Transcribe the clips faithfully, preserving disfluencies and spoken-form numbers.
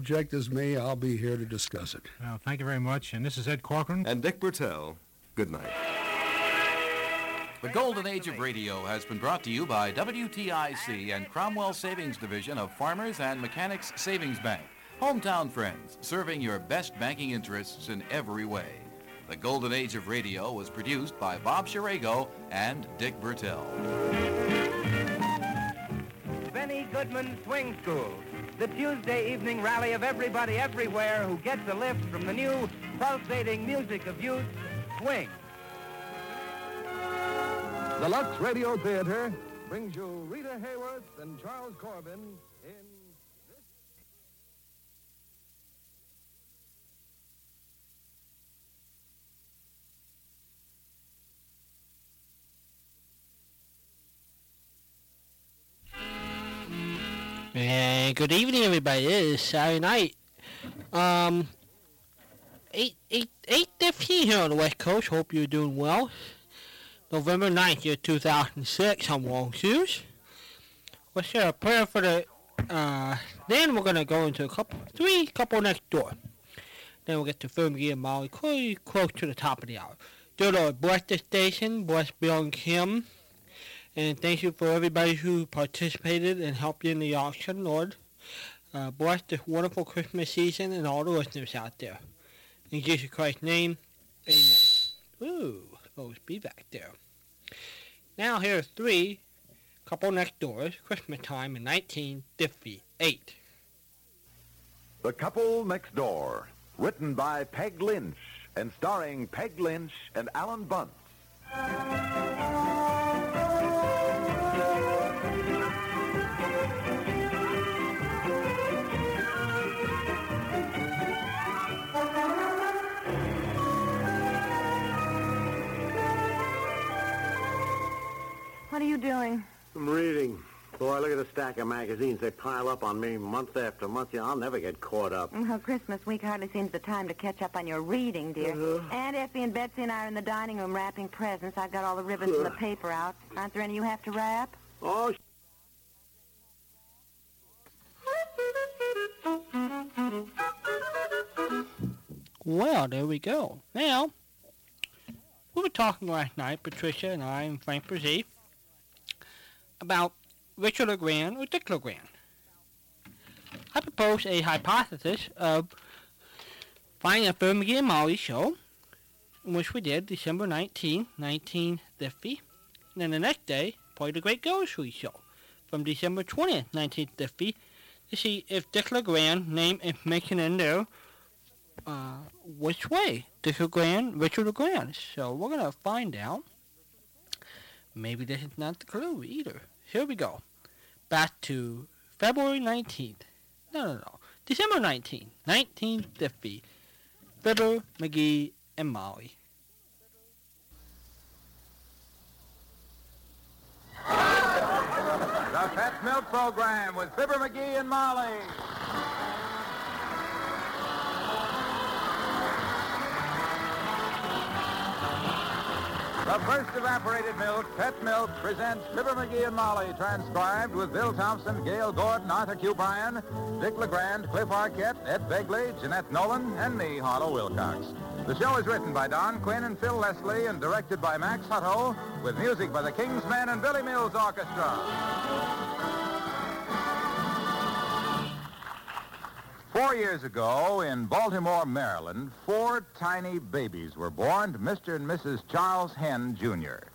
subject is me, I'll be here to discuss it. Well, thank you very much. And this is Ed Corcoran. And Dick Bertel. Good night. The Golden Age of Radio has been brought to you by W T I C and Cromwell Savings Division of Farmers and Mechanics Savings Bank. Hometown friends, serving your best banking interests in every way. The Golden Age of Radio was produced by Bob Shirago and Dick Bertel. Benny Goodman Swing School, the Tuesday evening rally of everybody everywhere who gets a lift from the new pulsating music of youth, swing. The Lux Radio Theater brings you Rita Hayworth and Charles Corbin in this... And good evening, everybody. It is Saturday night. Um, eight, eight, eight fifteen here on the West Coast. Hope you're doing well. November ninth, year two thousand six, I'm Wong Hughes. Let's share a prayer for the, uh, then we're going to go into a couple, three couple next door. Then we'll get to Film Gear Molly, close, close to the top of the hour. Dear Lord, bless the station, bless Bill and Kim, and thank you for everybody who participated and helped you in the auction, Lord. Uh, bless this wonderful Christmas season and all the listeners out there. In Jesus Christ's name, amen. Ooh. Be back there. Now here's three couple next doors, Christmas time in nineteen fifty-eight. The Couple Next Door, written by Peg Lynch and starring Peg Lynch and Alan Bunce. What are you doing? I'm reading. Boy, look at the stack of magazines. They pile up on me month after month. Yeah, I'll never get caught up. Well, Christmas week hardly seems the time to catch up on your reading, dear. Uh-huh. Aunt Effie and Betsy and I are in the dining room wrapping presents. I've got all the ribbons uh. and the paper out. Aren't there any you have to wrap? Oh, well, there we go. Now, we were talking last night, Patricia and I and Frank Brzee, about Richard Legrand or Dick Legrand. I propose a hypothesis of finding a Fibber McGee and Molly show, which we did December nineteenth, nineteen fifty, and then the next day, play the Great Gildersleeve Show from December twentieth, nineteen fifty, to see if Dick Legrand named information in there, uh, which way, Dick Legrand, Richard Legrand. So we're going to find out. Maybe this is not the clue either. Here we go. Back to February nineteenth. No, no, no. December nineteenth, nineteen fifty. Fibber, McGee, and Molly. The Pet Milk Program with Fibber, McGee, and Molly. The first evaporated milk, Pet Milk, presents Fibber, McGee, and Molly, transcribed with Bill Thompson, Gail Gordon, Arthur Q. Bryan, Dick Legrand, Cliff Arquette, Ed Begley, Jeanette Nolan, and me, Harlow Wilcox. The show is written by Don Quinn and Phil Leslie and directed by Max Hutto, with music by the Kingsmen and Billy Mills Orchestra. Four years ago, in Baltimore, Maryland, four tiny babies were born to Mister and Missus Charles Henn, Junior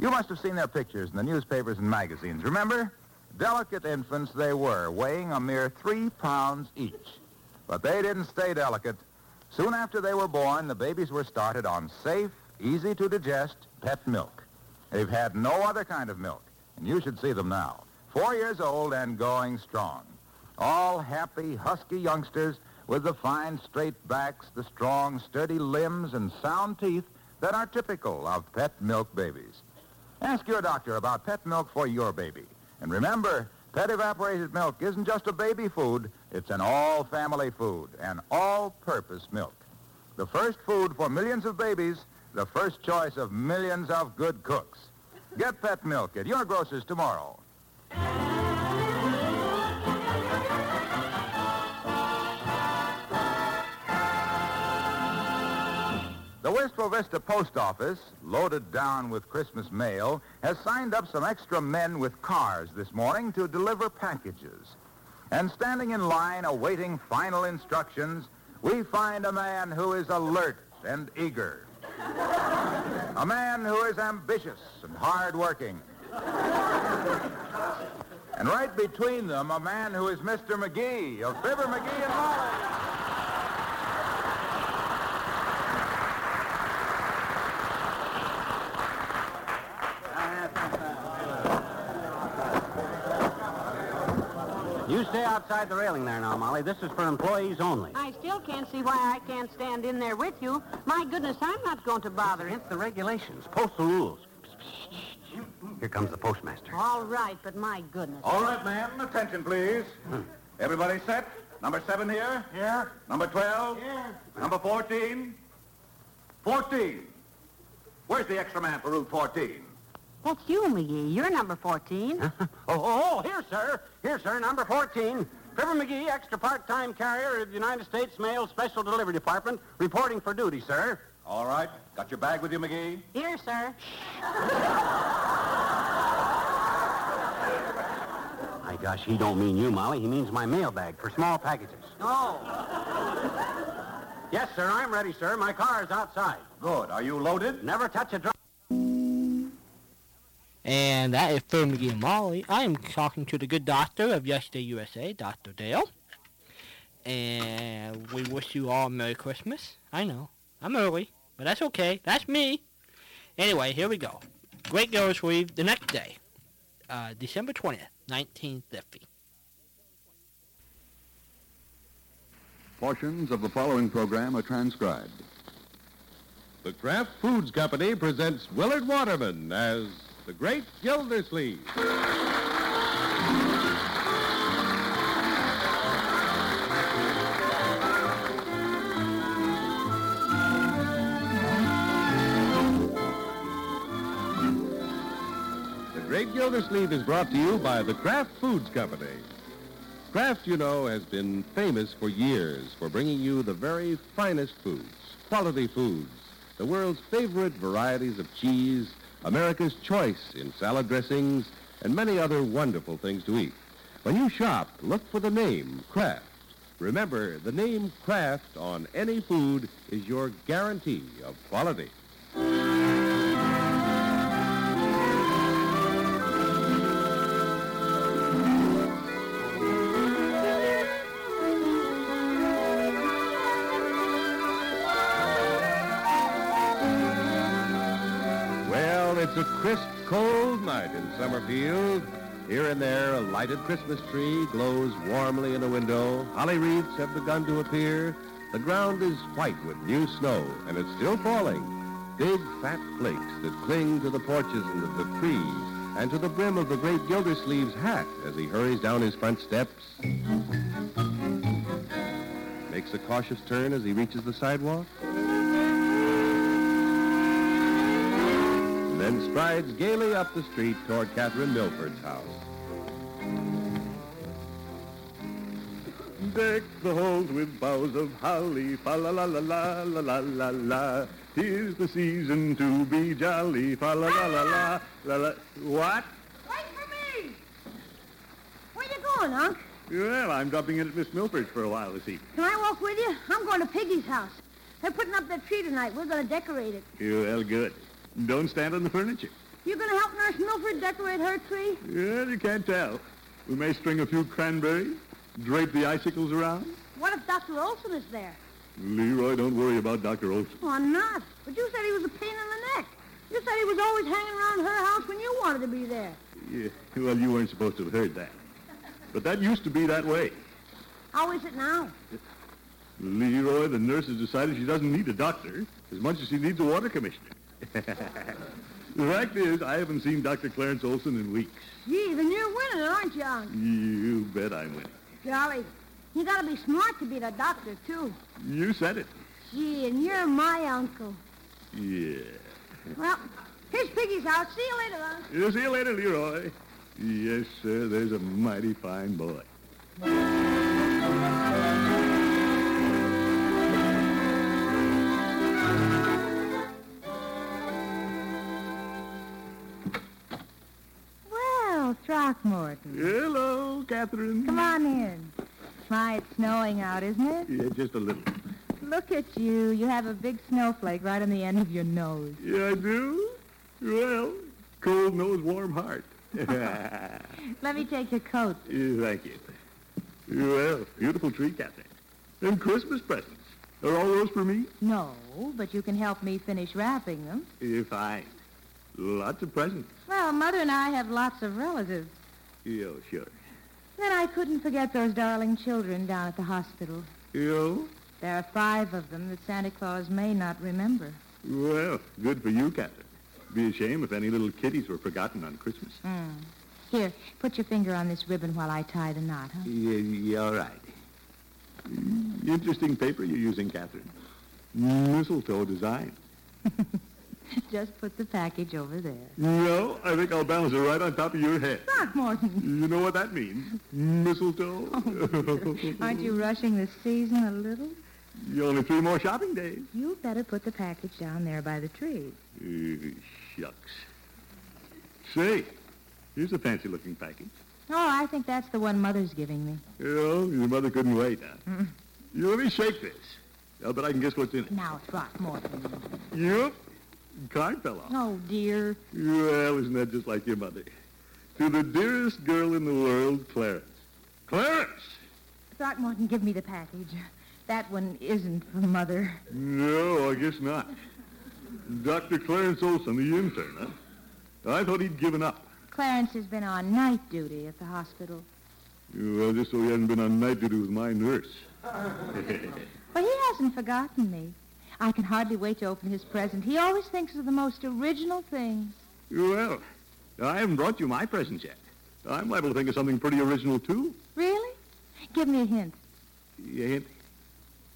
You must have seen their pictures in the newspapers and magazines, remember? Delicate infants they were, weighing a mere three pounds each. But they didn't stay delicate. Soon after they were born, the babies were started on safe, easy-to-digest pet milk. They've had no other kind of milk, and you should see them now. Four years old and going strong. All happy, husky youngsters with the fine straight backs, the strong, sturdy limbs, and sound teeth that are typical of pet milk babies. Ask your doctor about pet milk for your baby. And remember, pet evaporated milk isn't just a baby food. It's an all-family food, an all-purpose milk. The first food for millions of babies, the first choice of millions of good cooks. Get pet milk at your grocer's tomorrow. Wistful Vista Post Office, loaded down with Christmas mail, has signed up some extra men with cars this morning to deliver packages. And standing in line awaiting final instructions, we find a man who is alert and eager. A man who is ambitious and hardworking. And right between them, a man who is Mister McGee of Fibber, McGee and Molly. You stay outside the railing there now, Molly. This is for employees only. I still can't see why I can't stand in there with you. My goodness, I'm not going to bother him. It's the regulations, postal rules. Here comes the postmaster. All right, but my goodness. All right, ma'am. Attention, please. Hmm. Everybody set? Number seven here? Here. Number twelve? Here. Number fourteen? fourteen. Where's the extra man for route fourteen? That's you, McGee. You're number fourteen. oh, oh, oh, here, sir. Here, sir, number fourteen. Fibber McGee, extra part-time carrier of the United States Mail Special Delivery Department, reporting for duty, sir. All right. Got your bag with you, McGee? Here, sir. My gosh, he don't mean you, Molly. He means my mail bag for small packages. Oh. Yes, sir, I'm ready, sir. My car is outside. Good. Are you loaded? Never touch a drop. And that is Fibber McGee and Molly. I am talking to the good doctor of Yesterday U S A, Doctor Dale. And we wish you all a Merry Christmas. I know, I'm early, but that's okay. That's me. Anyway, here we go. Great Gillis Reeve, the next day, uh, December twentieth, nineteen fifty. Portions of the following program are transcribed. The Kraft Foods Company presents Willard Waterman as... The Great Gildersleeve. The Great Gildersleeve is brought to you by the Kraft Foods Company. Kraft, you know, has been famous for years for bringing you the very finest foods, quality foods, the world's favorite varieties of cheese, America's choice in salad dressings, and many other wonderful things to eat. When you shop, look for the name Kraft. Remember, the name Kraft on any food is your guarantee of quality. It's a crisp, cold night in Summerfield. Here and there, a lighted Christmas tree glows warmly in a window. Holly wreaths have begun to appear. The ground is white with new snow, and it's still falling. Big, fat flakes that cling to the porches and to the trees and to the brim of the Great Gildersleeve's hat as he hurries down his front steps. Makes a cautious turn as he reaches the sidewalk. Then strides gaily up the street toward Catherine Milford's house. Deck the halls with boughs of holly, fa la la la la la la la. Here's the season to be jolly, fa la la la la la la. What? Wait for me! Where you going, Unc? Well, I'm dropping in at Miss Milford's for a while this evening. Can I walk with you? I'm going to Piggy's house. They're putting up that tree tonight. We're going to decorate it. Well, good. Don't stand on the furniture. You going to help Nurse Milford decorate her tree? Yeah, you can't tell. We may string a few cranberries, drape the icicles around. What if Doctor Olson is there? Leroy, don't worry about Doctor Olson. Oh, I'm not. But you said he was a pain in the neck. You said he was always hanging around her house when you wanted to be there. Yeah, well, you weren't supposed to have heard that. But that used to be that way. How is it now? Leroy, the nurse has decided she doesn't need a doctor as much as she needs a water commissioner. The fact is, I haven't seen Doctor Clarence Olson in weeks. Gee, then you're winning, aren't you, Unc? You bet I'm winning. Golly, you gotta be smart to beat a doctor, too. You said it. Gee, and you're my uncle. Yeah. Well, here's Piggy's house. See you later, Unc. Yeah, see you later, Leroy. Yes, sir, there's a mighty fine boy. Throckmorton. Hello, Catherine. Come on in. My, it's snowing out, isn't it? Yeah, just a little. Look at you. You have a big snowflake right on the end of your nose. Yeah, I do? Well, cold nose, warm heart. Let me take your coat. Thank you. Well, beautiful tree, Catherine. And Christmas presents. Are all those for me? No, but you can help me finish wrapping them. Yeah, fine. Lots of presents. Well, Mother and I have lots of relatives. Yeah, sure. Then I couldn't forget those darling children down at the hospital. You? There are five of them that Santa Claus may not remember. Well, good for you, Catherine. Be a shame if any little kitties were forgotten on Christmas. Mm. Here, put your finger on this ribbon while I tie the knot, huh? Yeah, yeah, all right. Interesting paper you're using, Catherine. Mistletoe design. Just put the package over there. No, I think I'll balance it right on top of your head. Throckmorton. You know what that means. Mistletoe. Oh, aren't you rushing the season a little? You only three more shopping days. You better put the package down there by the tree. Uh, shucks. Say, here's a fancy-looking package. Oh, I think that's the one Mother's giving me. Oh, your mother couldn't wait, huh? Mm. You let me shake this. I'll bet I can guess what's in it. Now, Throckmorton. Yep. Card fell off. Oh, dear. Well, isn't that just like your mother? To the dearest girl in the world, Clarence. Clarence! Throckmorton, give me the package. That one isn't for Mother. No, I guess not. Doctor Clarence Olson, the intern, huh? I thought he'd given up. Clarence has been on night duty at the hospital. Well, just so he hasn't been on night duty with my nurse. Well, he hasn't forgotten me. I can hardly wait to open his present. He always thinks of the most original things. Well, I haven't brought you my present yet. I'm liable to think of something pretty original, too. Really? Give me a hint. A hint?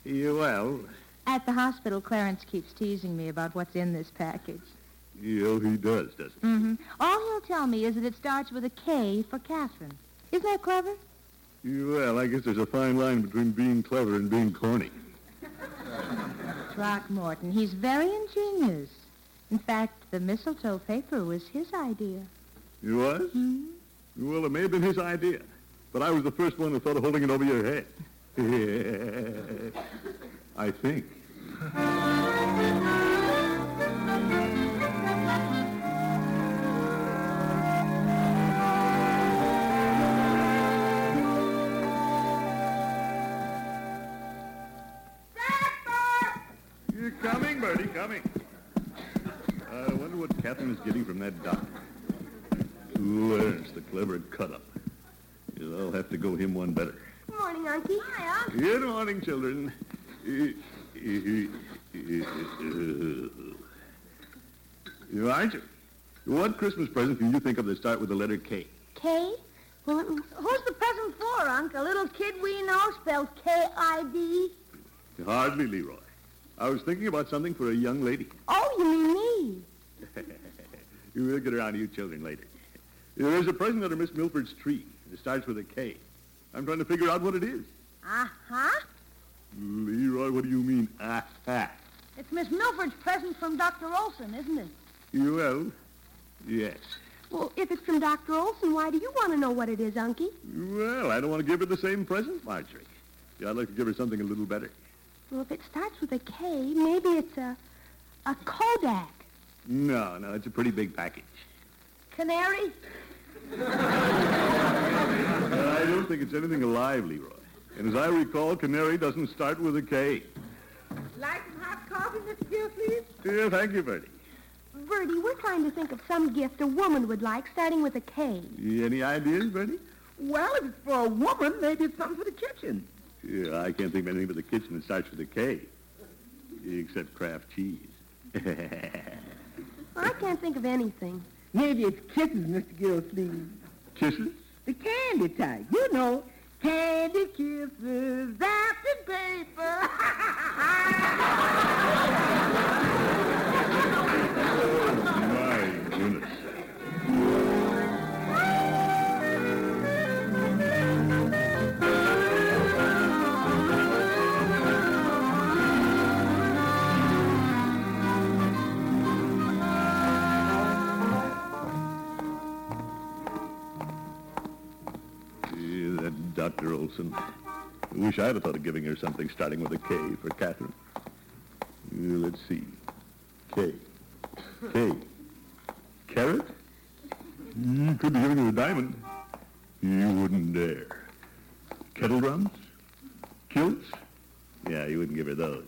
Yeah, well... At the hospital, Clarence keeps teasing me about what's in this package. Yeah, he does, doesn't he? Mm-hmm. All he'll tell me is that it starts with a K for Catherine. Isn't that clever? Well, I guess there's a fine line between being clever and being corny. Throckmorton, he's very ingenious. In fact, the mistletoe paper was his idea. It was? Mm-hmm. Well, it may have been his idea, but I was the first one who thought of holding it over your head. Yeah, I think. Coming, Bertie, coming. I wonder what Catherine is getting from that doctor. Clarence, the clever cut-up. I'll have to go him one better. Good morning, Unky. Hi, Unc. Good morning, children. Elijah, what Christmas present can you think of that start with the letter K? K? Well, who's the present for, Unc? A little kid we know spelled K I D? Hardly, Leroy. I was thinking about something for a young lady. Oh, you mean me? We'll get around to you children later. There's a present under Miss Milford's tree. It starts with a K. I'm trying to figure out what it is. Uh-huh. Leroy, what do you mean, uh-huh? It's Miss Milford's present from Doctor Olson, isn't it? Well, yes. Well, if it's from Doctor Olson, why do you want to know what it is, Unky? Well, I don't want to give her the same present, Marjorie. Yeah, I'd like to give her something a little better. Well, if it starts with a K, maybe it's a, a Kodak. No, no, it's a pretty big package. Canary? I don't think it's anything alive, Leroy. And as I recall, canary doesn't start with a K. Like some hot coffee, Mister Gill, please? Yeah, thank you, Bertie. Bertie, we're trying to think of some gift a woman would like starting with a K. Any ideas, Bertie? Well, if it's for a woman, maybe it's something for the kitchen. Yeah, I can't think of anything but the kitchen that starts with a K. Except Kraft cheese. Well, I can't think of anything. Maybe it's kisses, Mister Gillsleeve. Kisses? The candy type. You know, candy kisses, wrapped in paper. My goodness. Doctor Olson. I wish I'd have thought of giving her something starting with a K for Catherine. Let's see. K. K. Carrot? You could be giving her a diamond. You wouldn't dare. Kettle drums? Kilts? Yeah, you wouldn't give her those.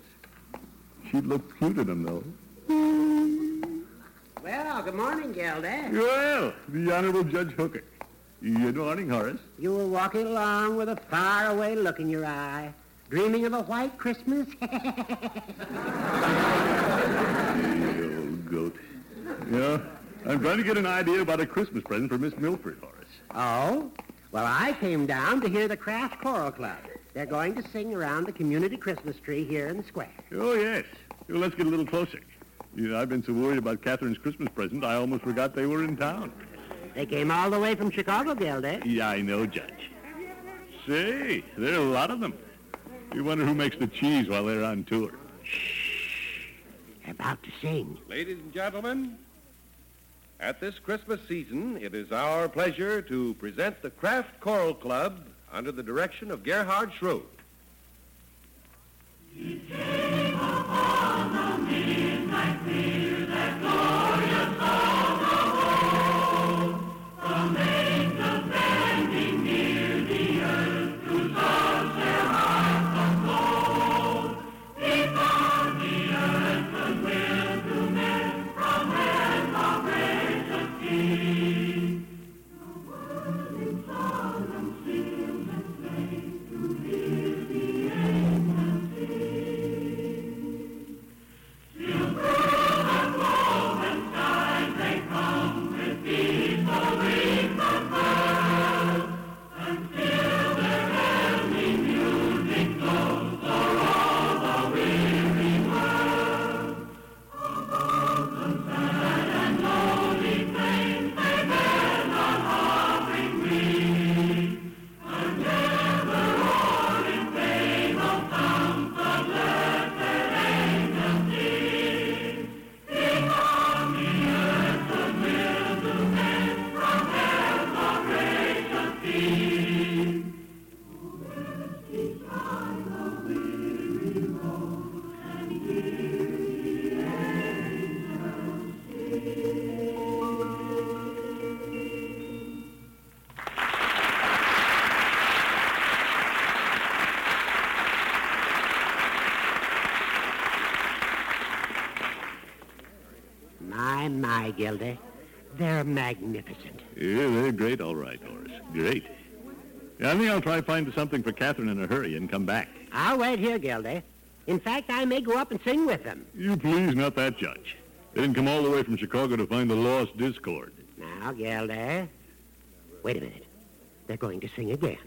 She'd look cute in them, though. Well, good morning, Gilda. Well, the Honorable Judge Hooker. Good morning, Horace. You were walking along with a faraway look in your eye, dreaming of a white Christmas. The old goat. Yeah, I'm trying to get an idea about a Christmas present for Miss Milford, Horace. Oh? Well, I came down to hear the Kraft Choral Club. They're going to sing around the community Christmas tree here in the square. Oh, yes. Well, let's get a little closer. You know, I've been so worried about Catherine's Christmas present, I almost forgot they were in town. They came all the way from Chicago, Gilda. Yeah, I know, Judge. Say, there are a lot of them. You wonder who makes the cheese while they're on tour. Shh. They're about to sing. Ladies and gentlemen, at this Christmas season, it is our pleasure to present the Kraft Choral Club under the direction of Gerhard Schrute. He came upon the midnight clear, that glorious hour of old, the maidens standing near the earth, whose loves their hearts of gold. Before the earth was willed to men from lands of gracious sea. The world in solemn stillness lay to hear the angels sing. Still through the golden skies they come with peaceful wings of pearl, and still their heavenly music flows for all the weary world. Above the sad and lonely plains they bear the hovering wings, and ever on in faithful sounds the blessed angels sing. Before the earth was willed to men from lands of gracious sea. My, my, Gilda. They're magnificent. Yeah, they're great, all right, Horace. Great. I think I'll try to find something for Catherine in a hurry and come back. I'll wait here, Gilda. In fact, I may go up and sing with them. You please, not that, Judge. They didn't come all the way from Chicago to find the lost discord. Now, Gilda. Wait a minute. They're going to sing again.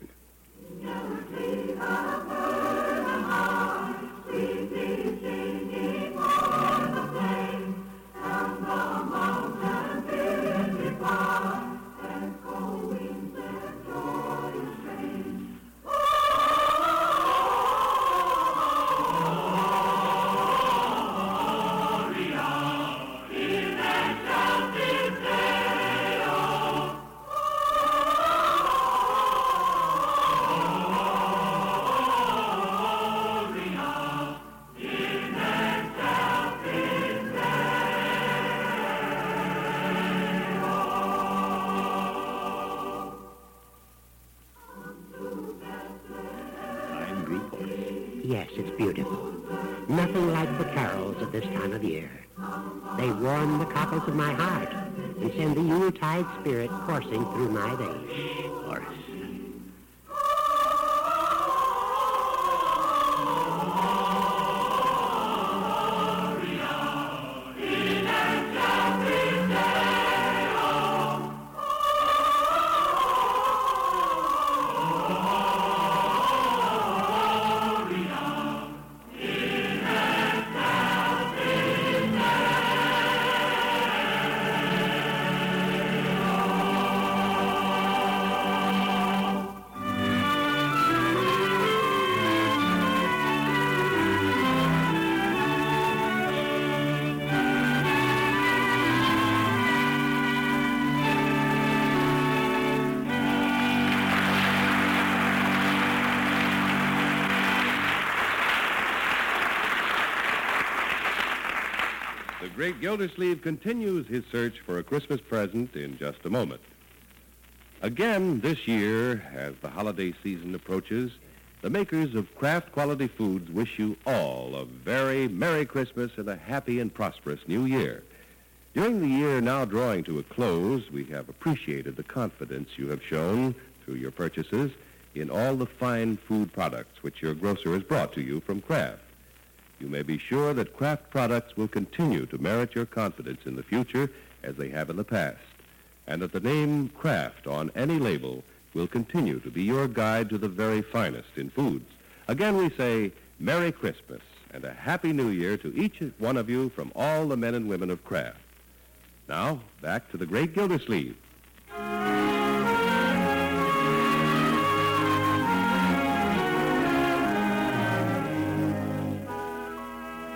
Yes, it's beautiful. Nothing like the carols of this time of year. They warm the cockles of my heart and send the Yuletide spirit coursing through my veins. Shh, Horace. Great Gildersleeve continues his search for a Christmas present in just a moment. Again, this year, as the holiday season approaches, the makers of Kraft Quality Foods wish you all a very Merry Christmas and a happy and prosperous New Year. During the year now drawing to a close, we have appreciated the confidence you have shown through your purchases in all the fine food products which your grocer has brought to you from Kraft. You may be sure that Kraft products will continue to merit your confidence in the future as they have in the past, and that the name Kraft on any label will continue to be your guide to the very finest in foods. Again, we say Merry Christmas and a Happy New Year to each one of you from all the men and women of Kraft. Now, back to the Great Gildersleeve.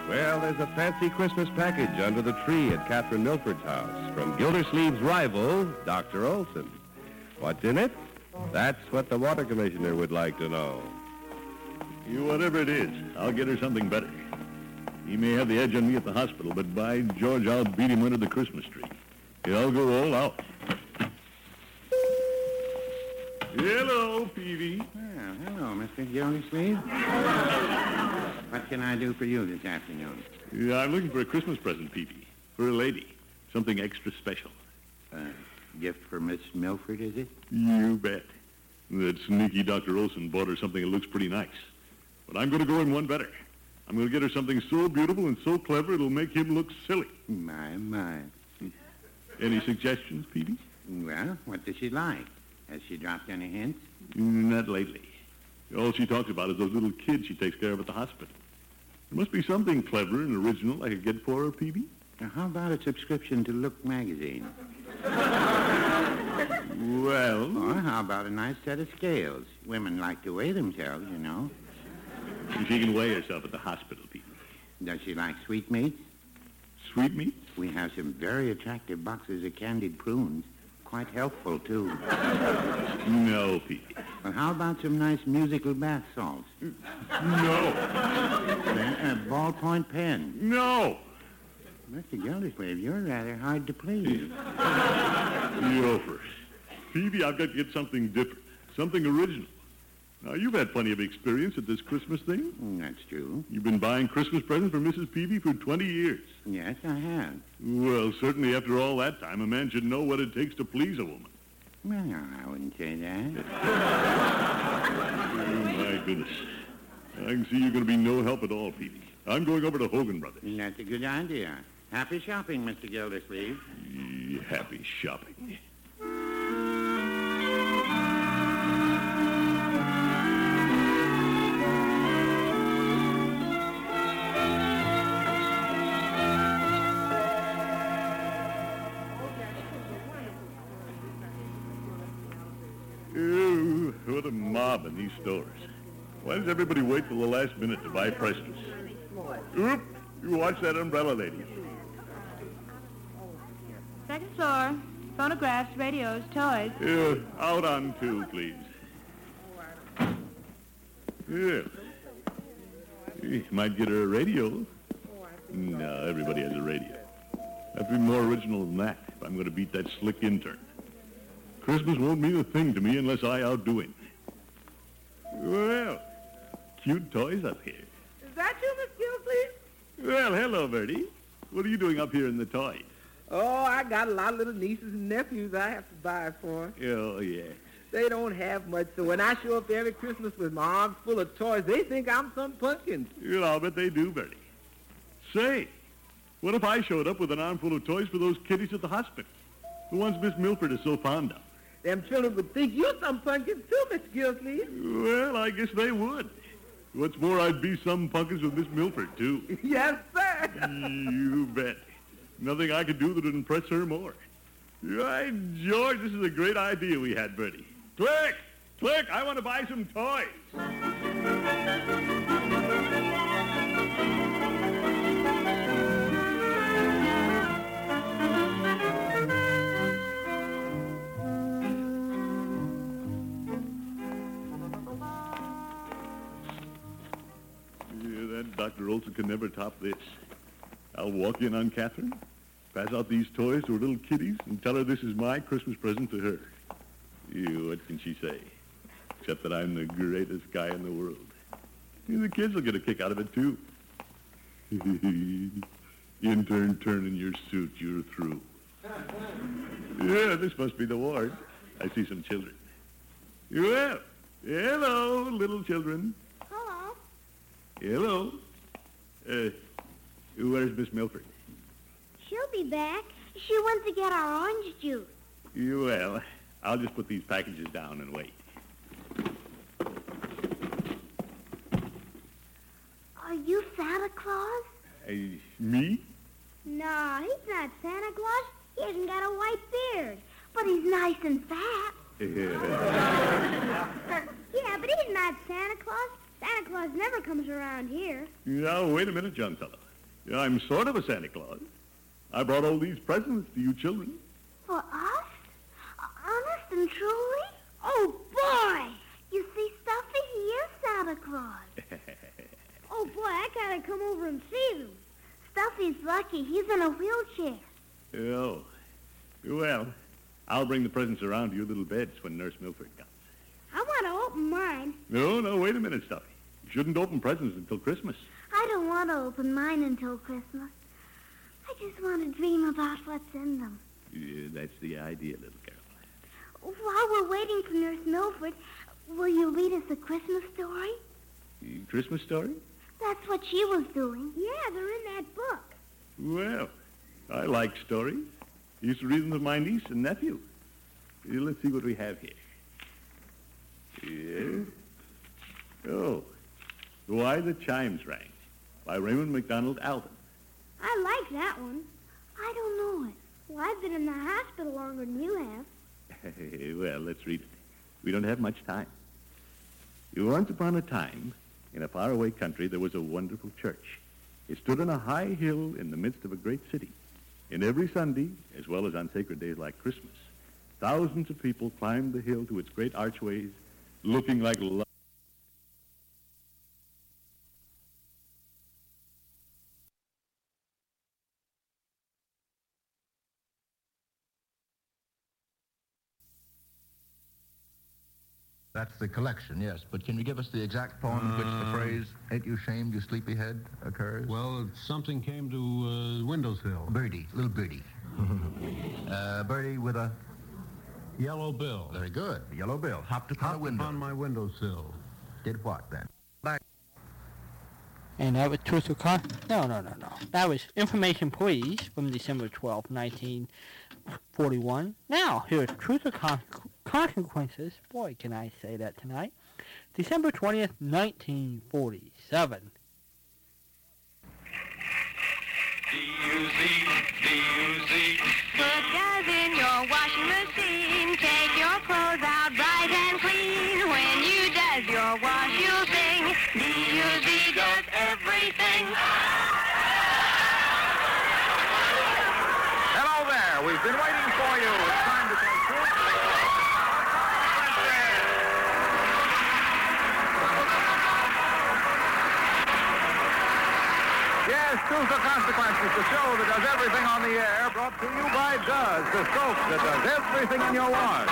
Well, there's a fancy Christmas package under the tree at Catherine Milford's house from Gildersleeve's rival, Doctor Olson. What's in it? That's what the water commissioner would like to know. You, whatever it is, I'll get her something better. He may have the edge on me at the hospital, but by George, I'll beat him under the Christmas tree. I'll go all out. Hello, Peavy. Well, hello, Mister Gildersleeve. What can I do for you this afternoon? Yeah, I'm looking for a Christmas present, Peavy. For a lady. Something extra special. A uh, gift for Miss Milford, is it? You bet. That sneaky Doctor Olson bought her something that looks pretty nice. But I'm going to go in one better. I'm going to get her something so beautiful and so clever it'll make him look silly. My, my. Any suggestions, Peavy? Well, what does she like? Has she dropped any hints? Not lately. All she talks about is those little kids she takes care of at the hospital. There must be something clever and original I could get for her, Peavy. Now, how about a subscription to Look magazine? Well... Or how about a nice set of scales? Women like to weigh themselves, you know. She can weigh herself at the hospital, Peavy. Does she like sweetmeats? Sweetmeats? We have some very attractive boxes of candied prunes. Quite helpful, too. No, Peavy. Well, how about some nice musical bath salts? No. And a ballpoint pen? No. Mister Gildersleeve, you're rather hard to please. You're first. Peavy, I've got to get something different, something original. Now, you've had plenty of experience at this Christmas thing. Mm, that's true. You've been buying Christmas presents for Missus Peavy for twenty years. Yes, I have. Well, certainly after all that time, a man should know what it takes to please a woman. Well, I wouldn't say that. Oh, my goodness. I can see you're going to be no help at all, Peavy. I'm going over to Hogan Brothers. That's a good idea. Happy shopping, Mister Gildersleeve. Yeah, happy shopping. What a mob in these stores. Why does everybody wait till the last minute to buy presents? Oop! You watch that umbrella, lady. Second floor. Phonographs, radios, toys. Yeah, out on two, please. Yeah. You might get her a radio. No, everybody has a radio. I have to be more original than that if I'm going to beat that slick intern. Christmas won't mean a thing to me unless I outdo him. Well, cute toys up here. Is that you, Miss Gildersleeve? Well, hello, Bertie. What are you doing up here in the toy? Oh, I got a lot of little nieces and nephews I have to buy for. Oh, yeah. They don't have much, so when I show up there every Christmas with my arms full of toys, they think I'm some pumpkin. You know, but they do, Bertie. Say, what if I showed up with an armful of toys for those kiddies at the hospital? The ones Miss Milford is so fond of. Them children would think you're some pumpkins, too, Miss Gildersleeve. Well, I guess they would. What's more, I'd be some pumpkins with Miss Milford, too. Yes, sir. You bet. Nothing I could do that would impress her more. Right, George, this is a great idea we had, Bertie. Click! Click! I want to buy some toys. Doctor Olson can never top this. I'll walk in on Catherine, pass out these toys to her little kiddies, and tell her this is my Christmas present to her. Ew, what can she say? Except that I'm the greatest guy in the world. The kids will get a kick out of it, too. Intern, turn in your suit. You're through. Yeah, this must be the ward. I see some children. Well, hello, little children. Hello. Hello. Uh, where's Miss Milford? She'll be back. She went to get our orange juice. Well, I'll just put these packages down and wait. Are you Santa Claus? Uh, me? No, he's not Santa Claus. He hasn't got a white beard, but he's nice and fat. Yeah, yeah, but he's not Santa Claus. Santa Claus never comes around here. Now, wait a minute, young fellow. I'm sort of a Santa Claus. I brought all these presents to you children. For us? Honest and truly? Oh, boy! You see, Stuffy, he is Santa Claus. Oh, boy, I gotta come over and see him. Stuffy's lucky. He's in a wheelchair. Oh. Well, I'll bring the presents around to your little beds when Nurse Milford comes. I want to open mine. No, no, wait a minute, Stuffy. You shouldn't open presents until Christmas. I don't want to open mine until Christmas. I just want to dream about what's in them. Yeah, that's the idea, little girl. While we're waiting for Nurse Milford, will you read us a Christmas story? A Christmas story? That's what she was doing. Yeah, they're in that book. Well, I like stories. I used to read them to my niece and nephew. Let's see what we have here. Yeah. Oh, Why the Chimes Rang by Raymond MacDonald Alvin. I like that one. I don't know it. Well, I've been in the hospital longer than you have. Well, let's read it. We don't have much time. Once upon a time, in a faraway country, there was a wonderful church. It stood on a high hill in the midst of a great city. And every Sunday, as well as on sacred days like Christmas, thousands of people climbed the hill to its great archways, looking like love. That's the collection, yes. But can you give us the exact poem in uh, which the phrase, "Ain't you shamed, you sleepyhead," occurs? Well, something came to uh, Windows Hill. Birdie, little birdie. uh, birdie with a... Yellow bill. Very good, a yellow bill. Hopped upon Hopped a window. upon my windowsill. Did what, then? Back. And that was Truth or Con... No, no, no, no. That was Information Please from December twelfth, nineteen forty-one. Now, here's Truth or Con... Consequences, boy, can I say that tonight. December twentieth, nineteen forty-seven. D U Z, D U Z. Put those in your washing machine. Take your clothes out bright and clean. When you does your wash, you'll sing. D U Z does everything. Hello there, we've been waiting for you. It's time to take food. Truth or Consequences, the show that does everything on the air, brought to you by Does, the soap that does everything in your wash.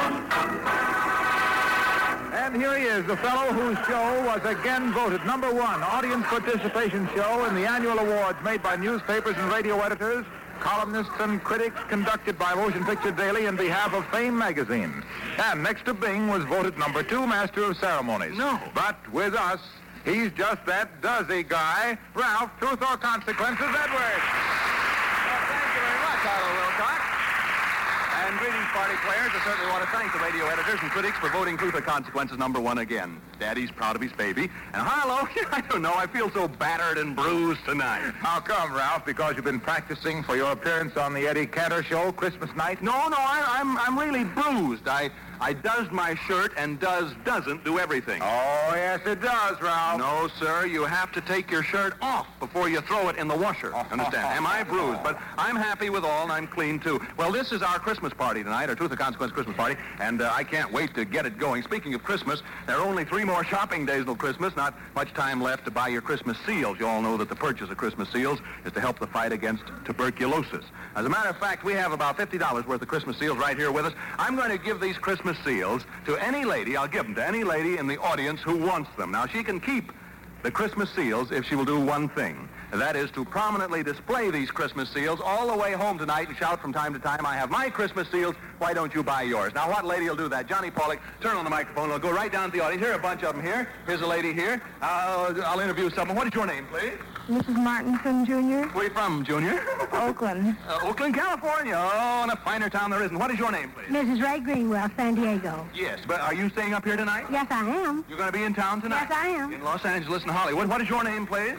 And here he is, the fellow whose show was again voted number one audience participation show in the annual awards made by newspapers and radio editors, columnists and critics, conducted by Motion Picture Daily in behalf of Fame magazine. And next to Bing was voted number two Master of Ceremonies. No. But with us, he's just that dozy guy, Ralph Truth or Consequences Edwards. Well, thank you very much, Otto Wilcox. And greetings, party players. I certainly want to thank the radio editors and critics for voting Truth or Consequences number one again. Daddy's proud of his baby. And Harlow, I don't know, I feel so battered and bruised tonight. How come, Ralph? Because you've been practicing for your appearance on the Eddie Cantor Show Christmas night? No, no, I, I'm I'm really bruised. I... I does my shirt, and does doesn't do everything. Oh, yes, it does, Ralph. No, sir, you have to take your shirt off before you throw it in the washer. Oh, understand? Oh, Am I bruised? Oh. But I'm happy with all, and I'm clean, too. Well, this is our Christmas party tonight, our Truth or Consequence Christmas party, and uh, I can't wait to get it going. Speaking of Christmas, there are only three more shopping days till Christmas, not much time left to buy your Christmas seals. You all know that the purchase of Christmas seals is to help the fight against tuberculosis. As a matter of fact, we have about fifty dollars worth of Christmas seals right here with us. I'm going to give these Christmas seals to any lady. I'll give them to any lady in the audience who wants them. Now, she can keep the Christmas seals if she will do one thing. That is to prominently display these Christmas seals all the way home tonight and shout from time to time, I have my Christmas seals, why don't you buy yours? Now, what lady will do that? Johnny Pollock, turn on the microphone. We'll go right down to the audience. Here are a bunch of them here. Here's a lady here. Uh, I'll interview someone. What is your name, please? Missus Martinson, Junior Where are you from, Junior? Oakland. Uh, Oakland, California. Oh, and a finer town there isn't. What is your name, please? Missus Ray Greenwell, San Diego. Yes, but are you staying up here tonight? Yes, I am. You're going to be in town tonight? Yes, I am. In Los Angeles and Hollywood. What is your name, please?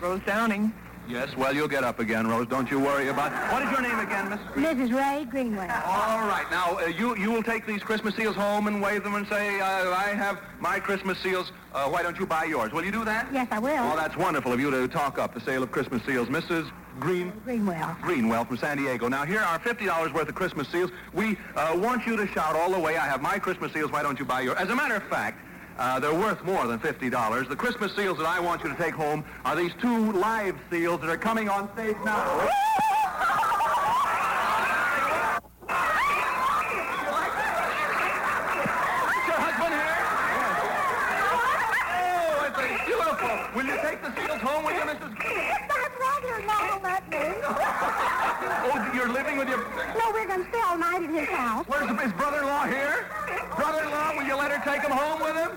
Rose Downing. Yes, well, you'll get up again, Rose. Don't you worry about it. What is your name again, Miss? Missus Ray Greenwell. All right. Now, uh, you you will take these Christmas seals home and wave them and say, uh, I have my Christmas seals. Uh, why don't you buy yours? Will you do that? Yes, I will. Well, that's wonderful of you to talk up the sale of Christmas seals. Missus Green... Greenwell. Greenwell from San Diego. Now, here are fifty dollars worth of Christmas seals. We uh, want you to shout all the way, I have my Christmas seals. Why don't you buy yours? As a matter of fact, Uh, they're worth more than fifty dollars. The Christmas seals that I want you to take home are these two live seals that are coming on stage now. Is your husband here? Oh, it's a beautiful. Will you take the seals home with you, Missus It's not regular now, let me. Oh, you're living with your... No, we're going to stay all night in his house. Where's the, his brother-in-law here? Brother-in-law, will you let her take him home with him?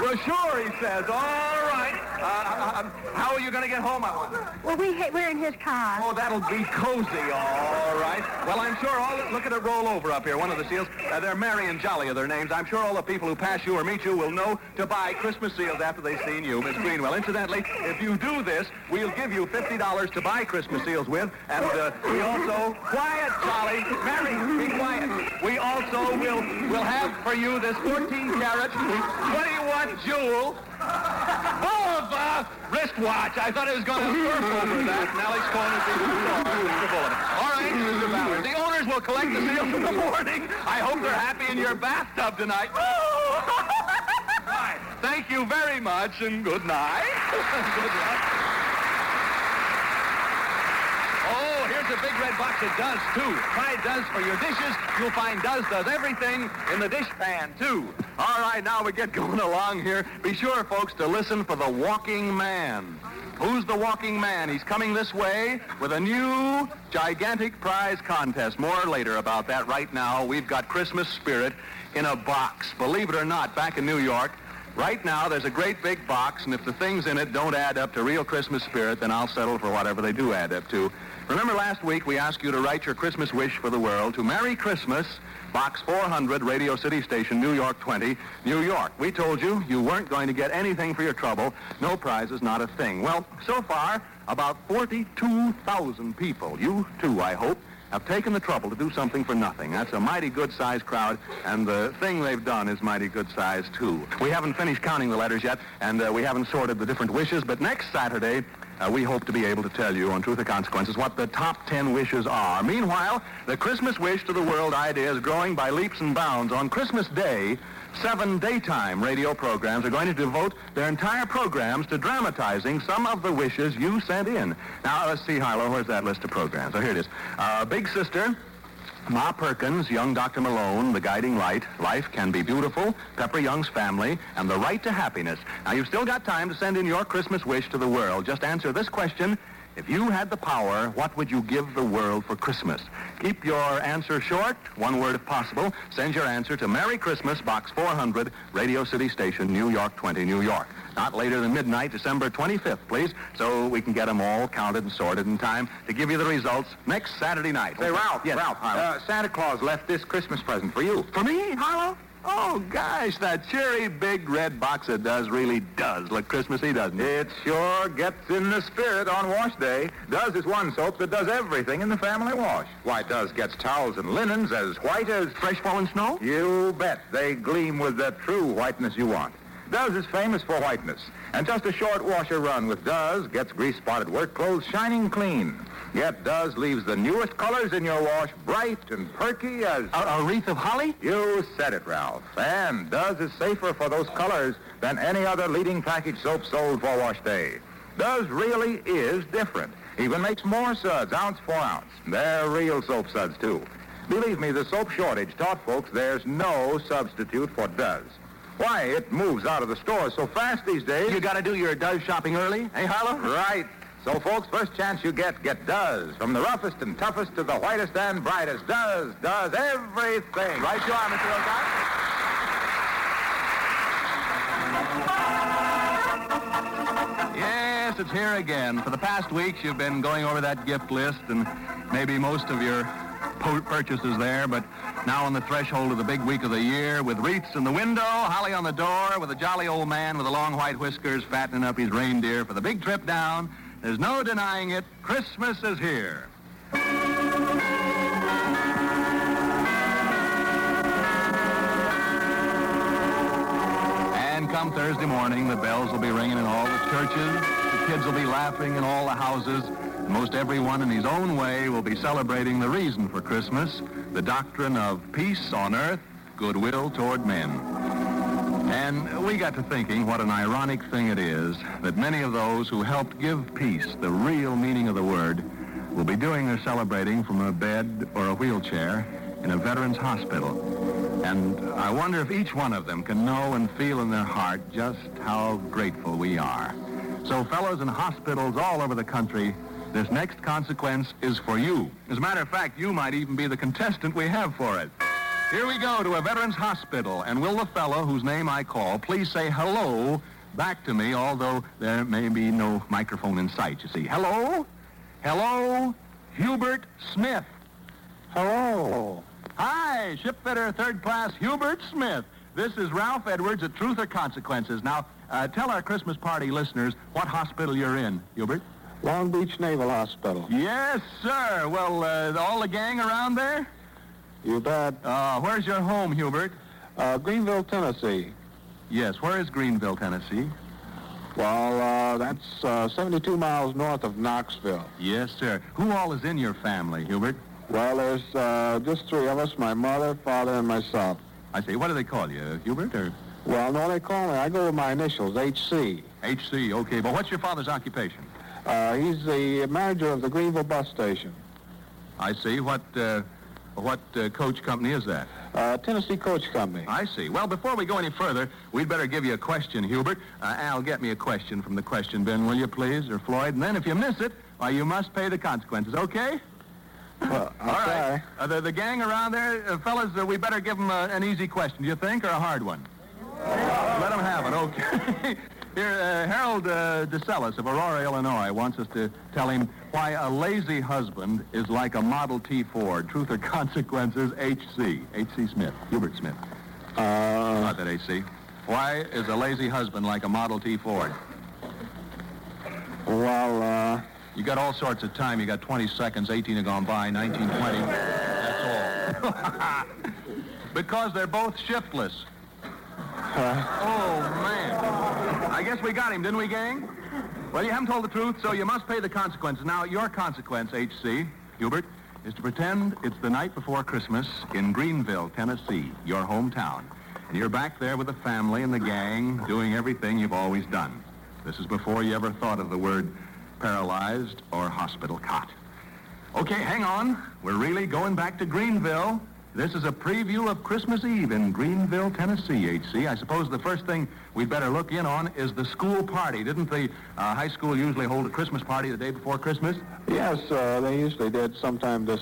Well, sure, he says. All right. Uh, um, how are you going to get home? I wonder. Well, we ha- we're in his car. Oh, that'll be cozy. All right. Well, I'm sure all... The- look at it roll over up here. One of the seals. Uh, they're Mary and Jolly are their names. I'm sure all the people who pass you or meet you will know to buy Christmas seals after they've seen you, Miss Greenwell. Incidentally, if you do this, we'll give you fifty dollars to buy Christmas seals with. And uh, we also... Quiet, Jolly. Mary, be quiet. We also will, will have for you this fourteen-carat, twenty-one-jewel Bulova wristwatch. I thought it was going to surf over that, and Alex Cohen is the Bulova. All right, Mister Ballard. The owners will collect the seals in the morning. I hope they're happy in your bathtub tonight. All right, thank you very much, and good night. Good luck. Here's a big red box of Does, too. Try Does for your dishes. You'll find Does does everything in the dishpan, too. All right, now we get going along here. Be sure, folks, to listen for the Walking Man. Who's the Walking Man? He's coming this way with a new gigantic prize contest. More later about that. Right now, we've got Christmas Spirit in a box. Believe it or not, back in New York, right now, there's a great big box, and if the things in it don't add up to real Christmas spirit, then I'll settle for whatever they do add up to. Remember last week we asked you to write your Christmas wish for the world to Merry Christmas, Box four hundred, Radio City Station, New York twenty, New York. We told you you weren't going to get anything for your trouble. No prizes, not a thing. Well, so far, about forty-two thousand people, you too, I hope, have taken the trouble to do something for nothing. That's a mighty good-sized crowd, and the thing they've done is mighty good-sized, too. We haven't finished counting the letters yet, and uh, we haven't sorted the different wishes, but next Saturday, uh, we hope to be able to tell you, on Truth or Consequences, what the top ten wishes are. Meanwhile, the Christmas wish to the world idea is growing by leaps and bounds. On Christmas Day, seven daytime radio programs are going to devote their entire programs to dramatizing some of the wishes you sent in. Now, let's see, Harlow, where's that list of programs? Oh, here it is. Uh, Big Sister, Ma Perkins, Young Doctor Malone, The Guiding Light, Life Can Be Beautiful, Pepper Young's Family, and The Right to Happiness. Now, you've still got time to send in your Christmas wish to the world. Just answer this question. If you had the power, what would you give the world for Christmas? Keep your answer short, one word if possible. Send your answer to Merry Christmas, Box four hundred, Radio City Station, New York twenty, New York. Not later than midnight, December twenty-fifth, please, so we can get them all counted and sorted in time to give you the results next Saturday night. Say, Ralph, yes. Ralph, uh, Santa Claus left this Christmas present for you. For me, Harlow? Oh, gosh, that cheery big red box of Does really does look Christmassy, doesn't it? It sure gets in the spirit on wash day. Does is one soap that does everything in the family wash. Why, Does gets towels and linens as white as... Fresh fallen snow? You bet. They gleam with the true whiteness you want. Does is famous for whiteness. And just a short washer run with Does gets grease-spotted work clothes shining clean. yet does leaves the newest colors in your wash bright and perky as... A, a wreath of holly? You said it, Ralph. And does is safer for those colors than any other leading package soap sold for wash day. Does really is different. Even makes more suds, ounce for ounce. They're real soap suds, too. Believe me, the soap shortage taught folks there's no substitute for Does. Why, it moves out of the store so fast these days. You gotta do your Does shopping early, eh, Harlow? Right. So, folks, first chance you get, get Does. From the roughest and toughest to the whitest and brightest. Does, Does everything. Right you are, Mister O'Connor. Yes, it's here again. For the past weeks, you've been going over that gift list and maybe most of your purchases there, but now on the threshold of the big week of the year, with wreaths in the window, holly on the door, with a jolly old man with the long white whiskers fattening up his reindeer for the big trip down, there's no denying it, Christmas is here. And come Thursday morning, the bells will be ringing in all the churches, the kids will be laughing in all the houses, most everyone in his own way will be celebrating the reason for Christmas, the doctrine of peace on earth, goodwill toward men. And we got to thinking what an ironic thing it is that many of those who helped give peace the real meaning of the word will be doing their celebrating from a bed or a wheelchair in a veterans hospital. And I wonder if each one of them can know and feel in their heart just how grateful we are. So fellows in hospitals all over the country, this next consequence is for you. As a matter of fact, you might even be the contestant we have for it. Here we go to a veterans hospital, and will the fellow whose name I call please say hello back to me, although there may be no microphone in sight, you see. Hello? Hello, Hubert Smith. Hello. Hi, shipfitter third class Hubert Smith. This is Ralph Edwards at Truth or Consequences. Now, uh, tell our Christmas party listeners what hospital you're in, Hubert. Long Beach Naval Hospital. Yes, sir. Well, uh, all the gang around there? You bet. Uh, where's your home, Hubert? Uh, Greenville, Tennessee. Yes, where is Greenville, Tennessee? Well, uh, that's uh, seventy-two miles north of Knoxville. Yes, sir. Who all is in your family, Hubert? Well, there's uh, just three of us, my mother, father, and myself. I see. What do they call you, Hubert? Or... Well, no, they call me. I go with my initials, H C. H C, okay. But what's your father's occupation? Uh, he's the manager of the Greenville bus station. I see. What uh, what uh, coach company is that? Uh, Tennessee Coach Company. I see. Well, before we go any further, we'd better give you a question, Hubert. Uh, Al, get me a question from the question bin, will you, please, or Floyd? And then if you miss it, why, you must pay the consequences, okay? Well, I'll all try. Right. Uh, the, the gang around there, uh, fellas, uh, we better give them uh, an easy question, do you think, or a hard one? Oh. Let them have it, okay. Here, uh, Harold uh, DeSellis of Aurora, Illinois, wants us to tell him why a lazy husband is like a Model T Ford. Truth or Consequences, H C. H C. Smith, Hubert Smith. Uh, Not that H C. Why is a lazy husband like a Model T Ford? Well, uh... You got all sorts of time. You got twenty seconds, eighteen have gone by, nineteen, twenty. That's all. Because they're both shiftless. Uh, oh, man. I guess we got him, didn't we, gang? Well, you haven't told the truth, so you must pay the consequences. Now, your consequence, H C, Hubert, is to pretend it's the night before Christmas in Greenville, Tennessee, your hometown. And you're back there with the family and the gang doing everything you've always done. This is before you ever thought of the word paralyzed or hospital cot. Okay, hang on. We're really going back to Greenville. This is a preview of Christmas Eve in Greenville, Tennessee, H C. I suppose the first thing we'd better look in on is the school party. Didn't the uh, high school usually hold a Christmas party the day before Christmas? Yes, uh, they usually did sometime this,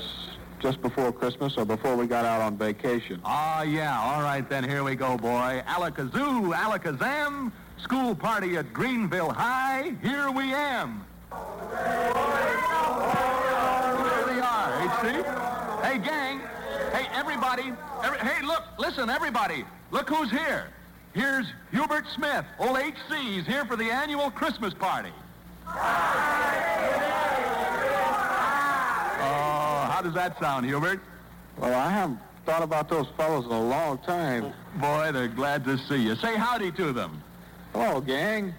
just before Christmas or before we got out on vacation. Ah, yeah. All right, then. Here we go, boy. Alakazoo, alakazam, school party at Greenville High. Here we am. There they are, H C. Hey, gang. Hey, everybody. Every, hey, look, listen, everybody. Look who's here. Here's Hubert Smith, old H C. He's here for the annual Christmas party. Oh, how does that sound, Hubert? Well, I haven't thought about those fellows in a long time. Boy, they're glad to see you. Say howdy to them. Hello, gang.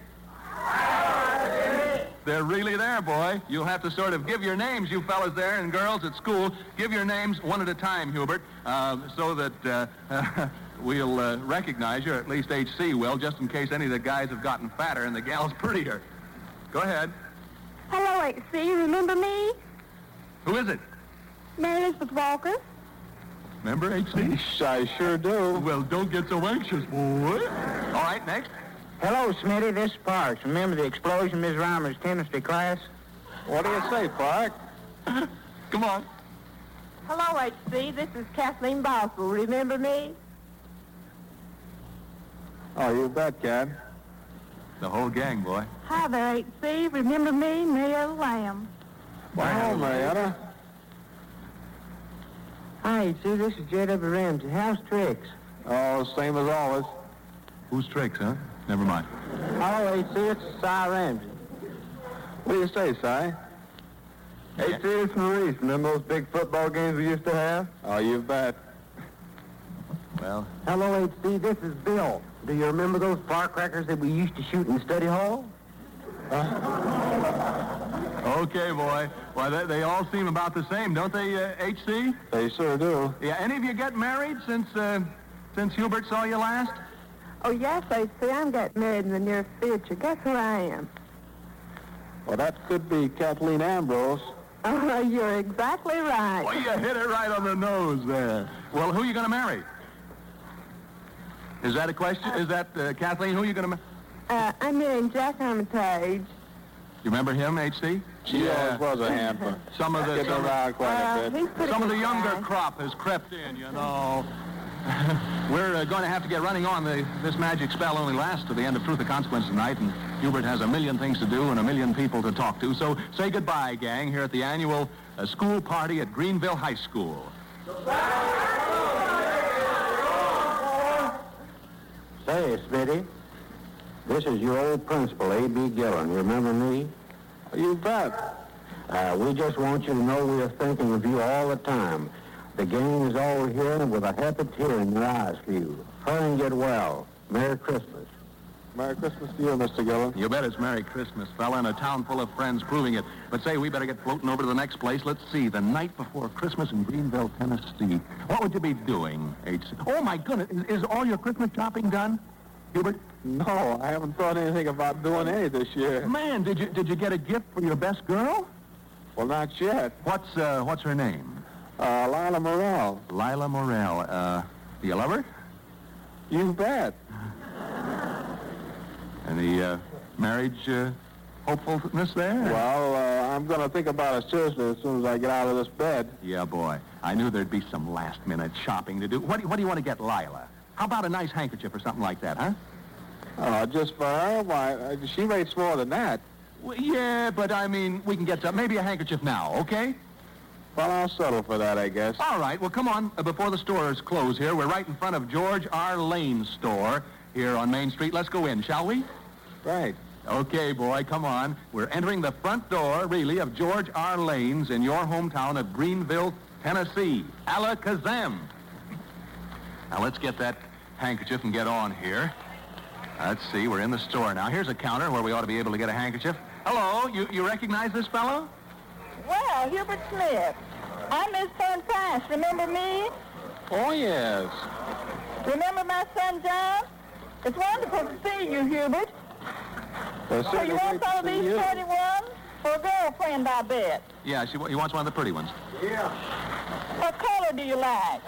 They're really there, boy. You'll have to sort of give your names, you fellas there and girls at school. Give your names one at a time, Hubert, uh, so that uh, we'll uh, recognize you, or at least H C will, just in case any of the guys have gotten fatter and the gals prettier. Go ahead. Hello, H C. Remember me? Who is it? Mary Elizabeth Walker. Remember, H C? I sure do. Well, don't get so anxious, boy. All right, next. Hello, Smitty. This is Parks. Remember the explosion, Miz Reimer's chemistry class? What do you say, Park? Come on. Hello, H C. This is Kathleen Boswell. Remember me? Oh, you bet, Cat. The whole gang, boy. Hi there, H C. Remember me, Marietta Lamb? Well, hello, Marietta. Hi, H C. This is J W. Ramsey. How's tricks? Oh, same as always. Who's tricks, huh? Never mind. Hello, H C. It's Cy Ramsey. What do you say, Cy? Yeah. H C, it's Maurice. Remember those big football games we used to have? Oh, you bet. Well. Hello, H C. This is Bill. Do you remember those firecrackers that we used to shoot in study hall? Uh, okay, boy. Why, they, they all seem about the same, don't they, uh, H C? They sure do. Yeah, any of you get married since uh, since Hubert saw you last? Oh, yes, H C. I'm getting married in the near future. Guess who I am? Well, that could be Kathleen Ambrose. Oh, you're exactly right. Well, you hit it right on the nose there. Well, who are you going to marry? Is that a question? Uh, Is that, uh, Kathleen, who are you going to... Ma- uh, I'm marrying Jack Armitage. You remember him, H C? She yeah. always was a hamper. Some of the... Some, quite a bit. Some of the younger guy. crop has crept in, you know. We're uh, going to have to get running on. The, this magic spell only lasts to the end of Truth or Consequence tonight, and Hubert has a million things to do and a million people to talk to. So say goodbye, gang, here at the annual uh, school party at Greenville High School. Say, Smitty, this is your old principal, A B. Gillen. Remember me? You bet. Uh, we just want you to know we are thinking of you all the time. The gang is all here with a happy tear in their eyes for you. Hurry and get well. Merry Christmas. Merry Christmas to you, Mister Gillen. You bet it's Merry Christmas, fella, and a town full of friends proving it. But say, we better get floating over to the next place. Let's see, the night before Christmas in Greenville, Tennessee. What would you be doing, H C? Oh, my goodness, is, is all your Christmas shopping done, Hubert? No, I haven't thought anything about doing any this year. Man, did you did you get a gift for your best girl? Well, not yet. What's uh, what's her name? Uh, Lila Morrell. Lila Morrell. Uh, do you love her? You bet. Any uh, marriage uh, hopefulness there? Well, uh, I'm going to think about it seriously as soon as I get out of this bed. Yeah, boy. I knew there'd be some last-minute shopping to do. What do you, what do you want to get, Lila? How about a nice handkerchief or something like that, huh? Uh, just for her? Why, uh, she rates more than that. Well, yeah, but I mean, we can get some. Maybe a handkerchief now, okay? Well, I'll settle for that, I guess. All right. Well, come on. Uh, before the stores close here, we're right in front of George R. Lane's store here on Main Street. Let's go in, shall we? Right. Okay, boy, come on. We're entering the front door, really, of George R. Lane's in your hometown of Greenville, Tennessee. Alakazam. Now, let's get that handkerchief and get on here. Let's see. We're in the store now. Here's a counter where we ought to be able to get a handkerchief. Hello. You, you recognize this fellow? Well, Hubert Smith. I'm his son, Price. Remember me? Oh, yes. Remember my son, John? It's wonderful to see you, Hubert. Well, so you want some of these you. pretty ones? For a girlfriend, I bet. Yeah, she he wants one of the pretty ones. Yeah. What color do you like?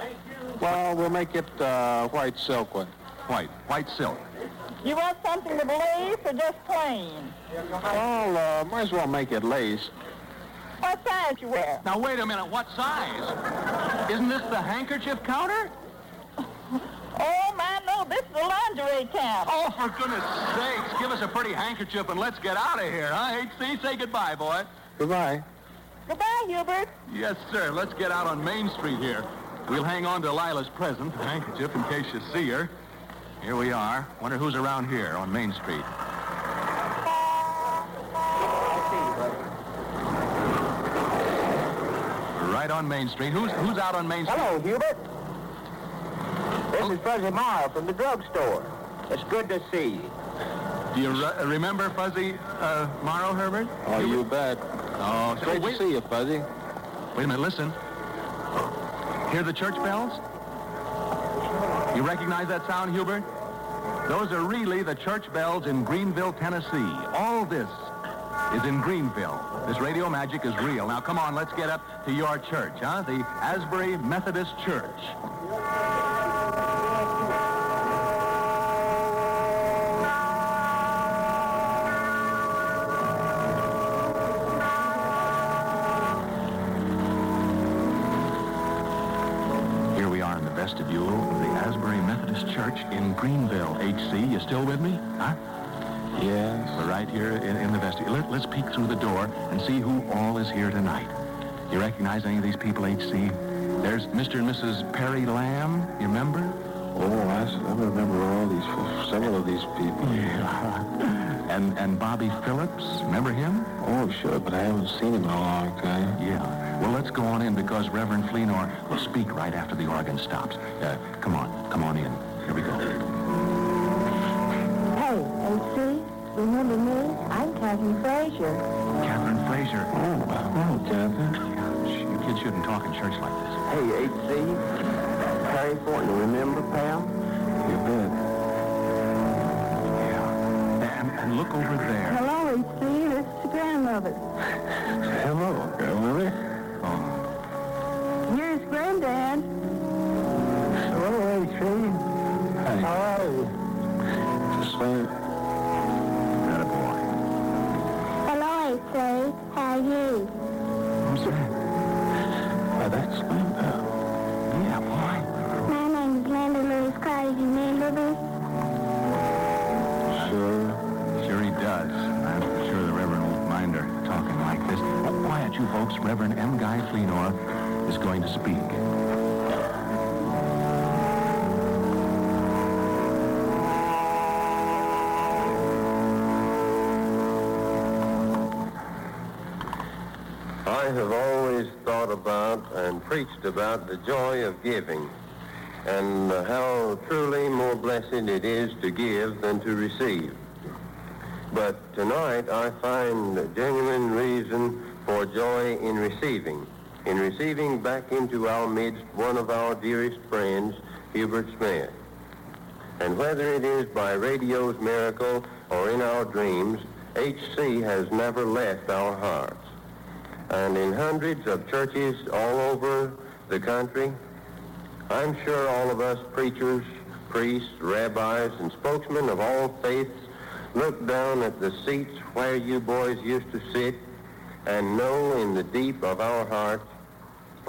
Well, we'll make it uh, white silk one. White. White silk. You want something with lace or just plain? Well, uh, might as well make it lace. What size you wear? Now, wait a minute. What size? Isn't this the handkerchief counter? Oh, my, no. This is the lingerie counter. Oh, for goodness sakes. Give us a pretty handkerchief and let's get out of here, huh, H C? Say goodbye, boy. Goodbye. Goodbye, Hubert. Yes, sir. Let's get out on Main Street here. We'll hang on to Lila's present, the handkerchief, in case you see her. Here we are. Wonder who's around here on Main Street. Right on Main Street. Who's who's out on Main Street? Hello, Hubert. This oh. is Fuzzy Miles from the drugstore. It's good to see you. You re- remember Fuzzy uh, Morrow, Herbert? Oh, you, you bet. Oh, it's great wait. to see you, Fuzzy. Wait a minute, listen. Hear the church bells? You recognize that sound, Hubert? Those are really the church bells in Greenville, Tennessee. All this is in Greenville. This radio magic is real. Now, come on, let's get up to your church, huh? The Asbury Methodist Church. Vestibule of the Asbury Methodist Church in Greenville. H C, you still with me? Huh? Yes. We're right here in, in the vestibule. Let, let's peek through the door and see who all is here tonight. You recognize any of these people, H C? There's Mister and Missus Perry Lamb. You remember? Oh, I, I remember all these, several of these people. Yeah. and, and Bobby Phillips. Remember him? Oh, sure, but I haven't seen him in a long time. Yeah. Well, let's go on in because Reverend Fleenor will speak right after the organ stops. Uh, come on. Come on in. Here we go. Hey, H C, remember me? I'm Catherine Frazier. Catherine Frazier. Oh, hello, Catherine. Gosh, you kids shouldn't talk in church like this. Hey, H C, Harry Fortin, remember, pal? You bet. Yeah. And, and look over there. Hello, H C, it's the grandmother. Hello, grandmother. Here's Granddad. Hello, H C. Hey. How are you? Just fine. That a boy. Hello, H C. How are you? What's that? Well, that's my pal. Yeah, boy. My name is Linda Lewis Carter. You mean Libby? Sure. Sure he does. I'm sure the Reverend won't mind her talking like this. But quiet, you folks. Reverend M. Guy Fleenor is going to speak. I have always thought about and preached about the joy of giving and how truly more blessed it is to give than to receive. But tonight I find a genuine reason for joy in receiving. in receiving back into our midst one of our dearest friends, Hubert Smith. And whether it is by radio's miracle or in our dreams, H C has never left our hearts. And in hundreds of churches all over the country, I'm sure all of us preachers, priests, rabbis, and spokesmen of all faiths look down at the seats where you boys used to sit and know in the deep of our hearts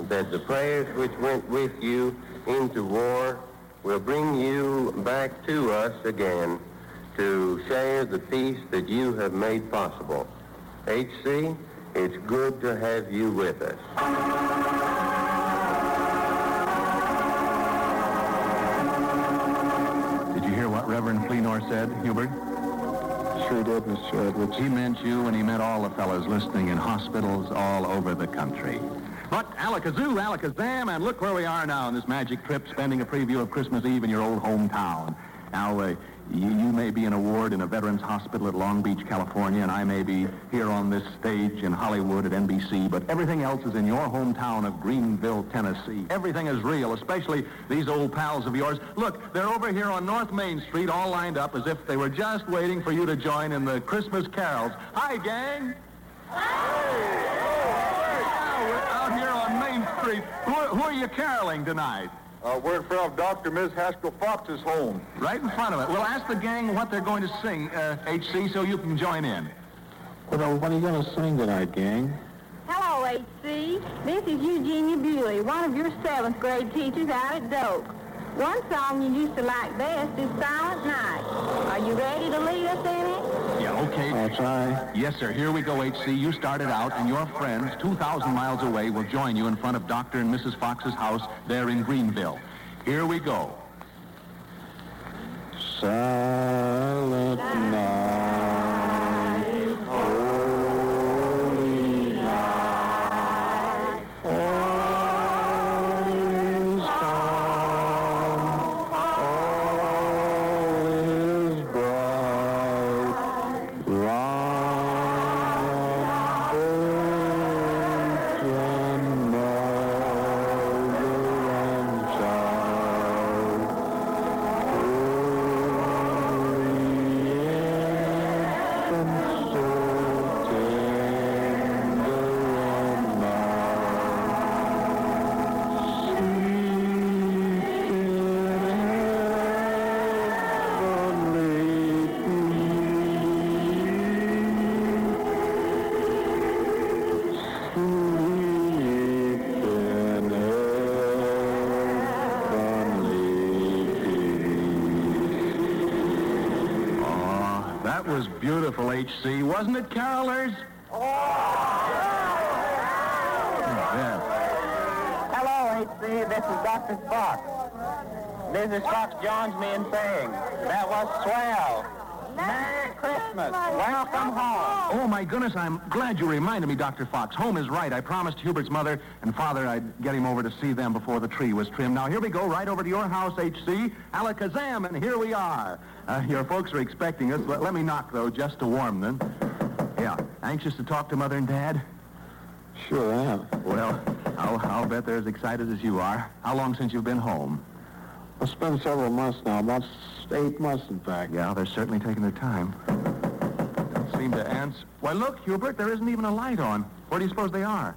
that the prayers which went with you into war will bring you back to us again to share the peace that you have made possible. H C, it's good to have you with us. Did you hear what Reverend Fleenor said, Hubert? Sure did, Mister Edwards. He meant you and he meant all the fellas listening in hospitals all over the country. But alakazoo, alakazam, and look where we are now on this magic trip, spending a preview of Christmas Eve in your old hometown. Now, uh, you, you may be in a ward in a veterans hospital at Long Beach, California, and I may be here on this stage in Hollywood at N B C, but everything else is in your hometown of Greenville, Tennessee. Everything is real, especially these old pals of yours. Look, they're over here on North Main Street, all lined up as if they were just waiting for you to join in the Christmas carols. Hi, gang! Hi! Who, who are you caroling tonight? Uh, we're in front of Doctor Miz Haskell Fox's home. Right in front of it. We'll ask the gang what they're going to sing, uh, H C, so you can join in. Well, what are you going to sing tonight, gang? Hello, H C. This is Eugenia Bewley, one of your seventh grade teachers out at Doak. One song you used to like best is Silent Night. Are you ready to lead us in it? Yeah, okay. I'll try. Yes, sir. Here we go, H C. You started out, and your friends two thousand miles away will join you in front of Doctor and Missus Fox's house there in Greenville. Here we go. Silent night, holy night, oh. All is bright. was beautiful, H C, wasn't it, carolers? Oh! Yeah. Hello, H C, this is Doctor Spock. Mister Spock joins me in saying, that was swell. Merry Christmas. Welcome home. Oh, my goodness, I'm glad you reminded me, Doctor Fox. Home is right. I promised Hubert's mother and father I'd get him over to see them before the tree was trimmed. Now, here we go, right over to your house, H C. Alakazam, and here we are. Uh, your folks are expecting us. Let, let me knock, though, just to warm them. Yeah. Anxious to talk to Mother and Dad? Sure I am. Well, I'll, I'll bet they're as excited as you are. How long since you've been home? It's been several months now, about eight months, in fact. Yeah, they're certainly taking their time. Don't seem to answer. Why, look, Hubert, there isn't even a light on. Where do you suppose they are?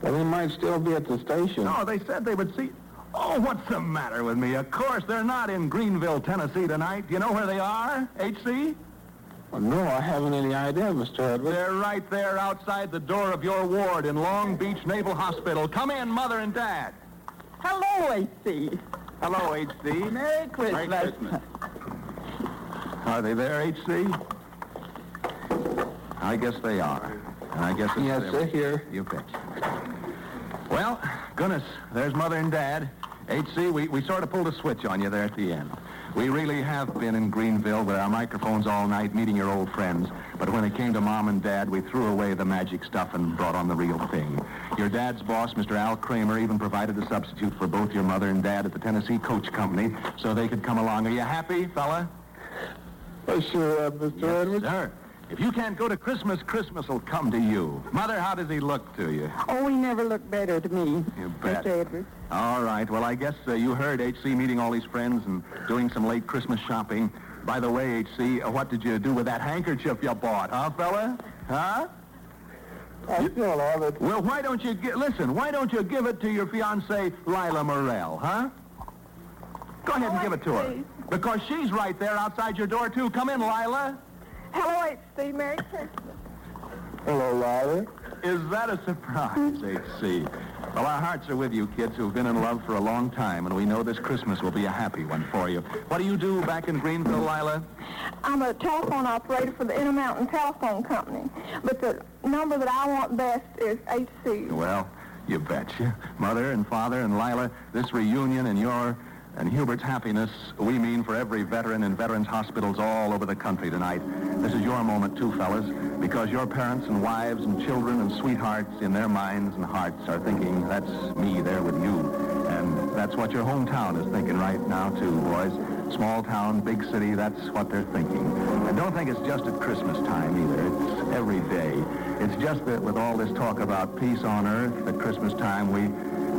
Well, they might still be at the station. No, they said they would see... Oh, what's the matter with me? Of course, they're not in Greenville, Tennessee tonight. Do you know where they are, H C? Well, no, I haven't any idea, Mister Edwards. They're right there outside the door of your ward in Long Beach Naval Hospital. Come in, Mother and Dad. Hello, H C. Hello, H C. Merry Christmas. Merry Christmas. Are they there, H C? I guess they are. I guess it's yes, they're here. You bet. Well, goodness, there's Mother and Dad. H C, we, we sort of pulled a switch on you there at the end. We really have been in Greenville with our microphones all night meeting your old friends. But when it came to Mom and Dad, we threw away the magic stuff and brought on the real thing. Your dad's boss, Mister Al Kramer, even provided a substitute for both your mother and dad at the Tennessee Coach Company so they could come along. Are you happy, fella? I sure am, Mister Yes, Edwards. Sir. If you can't go to Christmas, Christmas will come to you. Mother, how does he look to you? Oh, he never looked better to me, you bet. Mister Edwards. All right. Well, I guess uh, you heard H C meeting all his friends and doing some late Christmas shopping. By the way, H C, uh, what did you do with that handkerchief you bought, huh, fella? Huh? I still have it. Well, why don't you... Gi- Listen, why don't you give it to your fiancée, Lila Morell, huh? Go ahead and give it to her. Because she's right there outside your door, too. Come in, Lila. Hello, H C. Merry Christmas. Hello, Lila. Is that a surprise, H C? Well, our hearts are with you kids who've been in love for a long time, and we know this Christmas will be a happy one for you. What do you do back in Greenville, Lila? I'm a telephone operator for the Intermountain Telephone Company, but the number that I want best is H C. Well, you betcha. Mother and Father and Lila, this reunion and your... and Hubert's happiness, we mean for every veteran in veterans' hospitals all over the country tonight. This is your moment, too, fellas, because your parents and wives and children and sweethearts in their minds and hearts are thinking, that's me there with you. And that's what your hometown is thinking right now, too, boys. Small town, big city, that's what they're thinking. And don't think it's just at Christmas time, either. It's every day. It's just that with all this talk about peace on earth at Christmas time, we...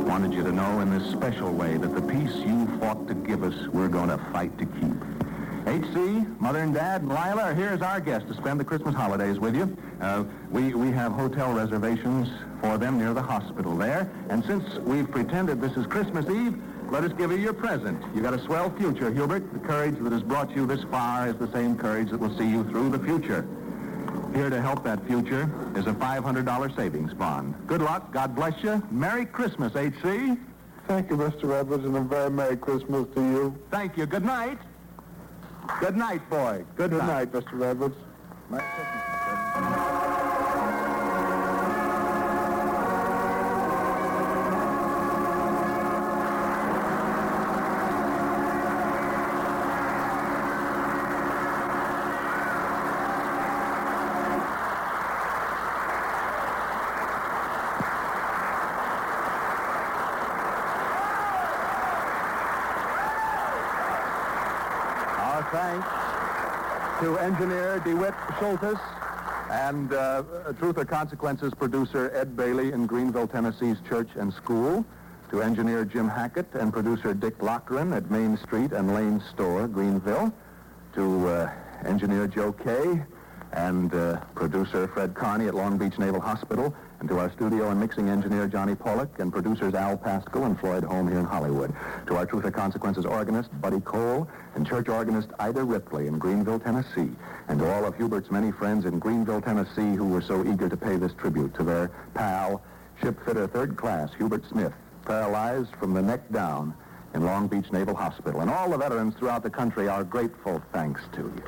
wanted you to know in this special way that the peace you fought to give us, we're going to fight to keep. H C, Mother and Dad, and Lila are here as our guests to spend the Christmas holidays with you. Uh, we, we have hotel reservations for them near the hospital there. And since we've pretended this is Christmas Eve, let us give you your present. You got a swell future, Hubert. The courage that has brought you this far is the same courage that will see you through the future. Here to help that future is a five hundred dollars savings bond. Good luck. God bless you. Merry Christmas, H C. Thank you, Mister Edwards, and a very Merry Christmas to you. Thank you. Good night. Good night, boy. Good, Good night. night, Mister Edwards. Merry Christmas. Thanks to engineer DeWitt Schultes and uh, Truth or Consequences producer Ed Bailey in Greenville, Tennessee's Church and School, to engineer Jim Hackett and producer Dick Lochran at Main Street and Lane Store, Greenville, to uh, engineer Joe Kay and uh, producer Fred Carney at Long Beach Naval Hospital, and to our studio and mixing engineer Johnny Pollock and producers Al Pascal and Floyd Holm here in Hollywood, to our Truth or Consequences organist Buddy Cole and church organist Ida Ripley in Greenville, Tennessee, and to all of Hubert's many friends in Greenville, Tennessee who were so eager to pay this tribute to their pal, shipfitter third class Hubert Smith, paralyzed from the neck down in Long Beach Naval Hospital. And all the veterans throughout the country, our grateful thanks to you.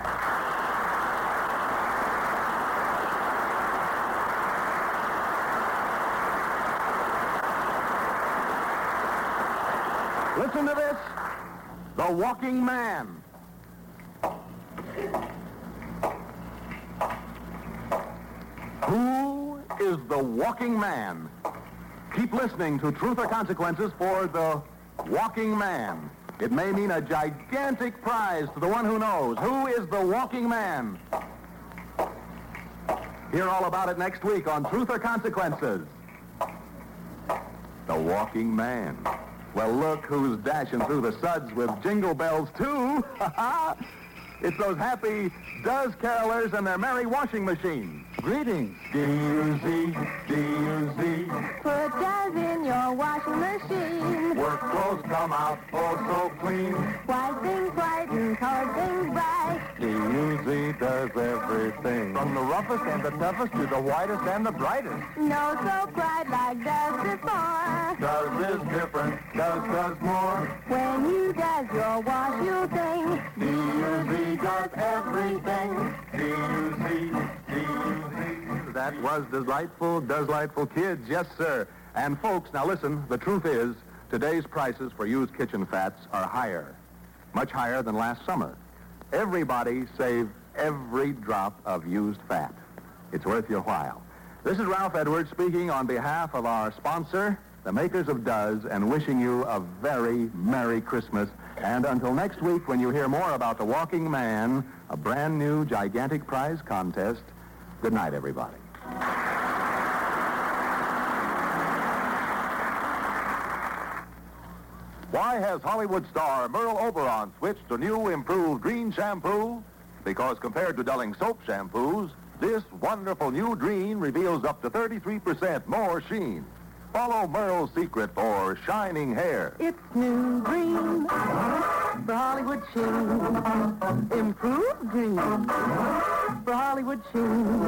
Listen to this, The Walking Man. Who is the Walking Man? Keep listening to Truth or Consequences for The Walking Man. It may mean a gigantic prize to the one who knows. Who is the Walking Man? Hear all about it next week on Truth or Consequences. The Walking Man. Well, look who's dashing through the suds with jingle bells, too. It's those happy does-carolers and their merry washing machines. Greetings. D U Z, D U Z. Put does in your washing machine. Work clothes come out all so clean. White things white and colored things bright. D U Z does everything. From the roughest and the toughest to the whitest and the brightest. No soap bright like does before. Does is different. Does does more. When you does your wash, you think. D U Z does everything. D U Z. That was delightful, delightful kids, yes, sir. And folks, now listen, the truth is, today's prices for used kitchen fats are higher, much higher than last summer. Everybody save every drop of used fat. It's worth your while. This is Ralph Edwards speaking on behalf of our sponsor, the makers of Does, and wishing you a very Merry Christmas. And until next week, when you hear more about The Walking Man, a brand new gigantic prize contest, good night, everybody. Why has Hollywood star Merle Oberon switched to new improved Green shampoo? Because compared to Dulling soap shampoos, this wonderful new Green reveals up to thirty-three percent more sheen. Follow Merle's secret for shining hair. It's new Green for Hollywood sheen. Improved Green for Hollywood sheen.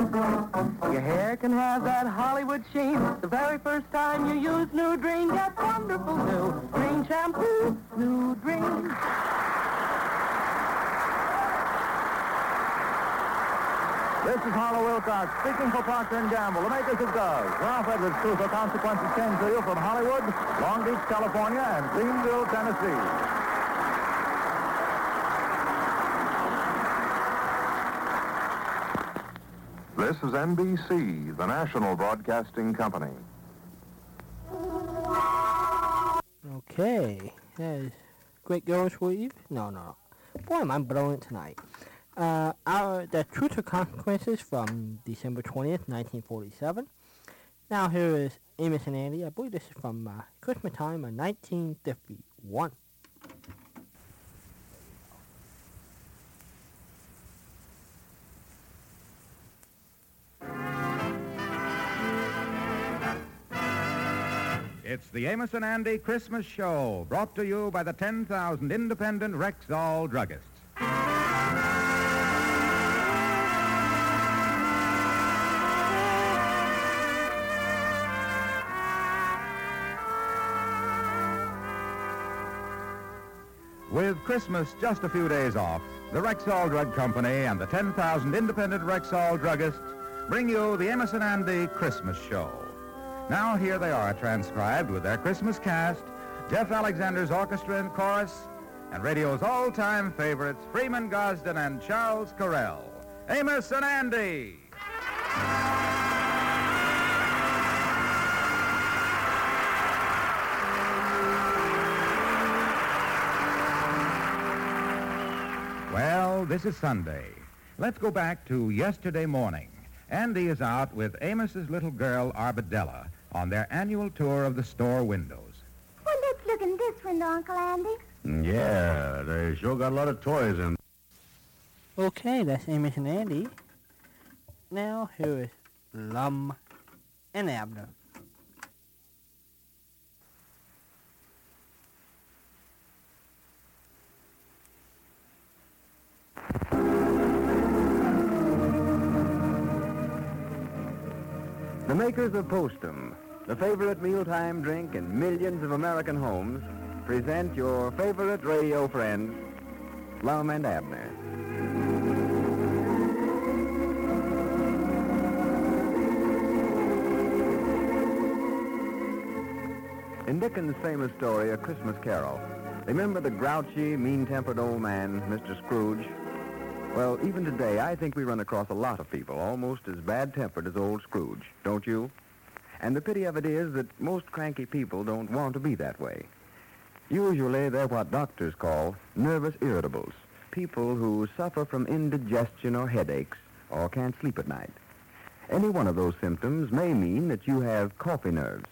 Your hair can have that Hollywood sheen. The very first time you use new Green, get wonderful new Green shampoo. New Green. This is Harlow Wilcox speaking for Procter and Gamble, the makers of Does. Ralph Edwards, Truth or Consequences came to you from Hollywood, Long Beach, California, and Greenville, Tennessee. This is N B C, the national broadcasting company. Okay. Hey, great girls for you? No, no. Boy, am I blowing tonight. Uh, our the Truth or Consequences from December twentieth, nineteen forty-seven. Now here is Amos and Andy. I believe this is from uh, Christmas time of nineteen fifty-one. It's the Amos and Andy Christmas Show, brought to you by the ten thousand independent Rexall druggists. With Christmas just a few days off, the Rexall Drug Company and the ten thousand independent Rexall druggists bring you the Amos and Andy Christmas Show. Now here they are, transcribed with their Christmas cast, Jeff Alexander's orchestra and chorus, and radio's all-time favorites, Freeman Gosden and Charles Correll. Amos and Andy! Well, this is Sunday. Let's go back to yesterday morning. Andy is out with Amos's little girl, Arbadella, on their annual tour of the store windows. Well, let's look in this window, Uncle Andy. Yeah, they sure got a lot of toys in. Okay, that's Amos and Andy. Now, here is Lum and Abner. The makers of Postum, the favorite mealtime drink in millions of American homes, present your favorite radio friends, Lum and Abner. In Dickens' famous story, A Christmas Carol, Remember the grouchy, mean-tempered old man, Mister Scrooge? Well, even today, I think we run across a lot of people almost as bad-tempered as old Scrooge, don't you? And the pity of it is that most cranky people don't want to be that way. Usually, they're what doctors call nervous irritables, people who suffer from indigestion or headaches or can't sleep at night. Any one of those symptoms may mean that you have coffee nerves.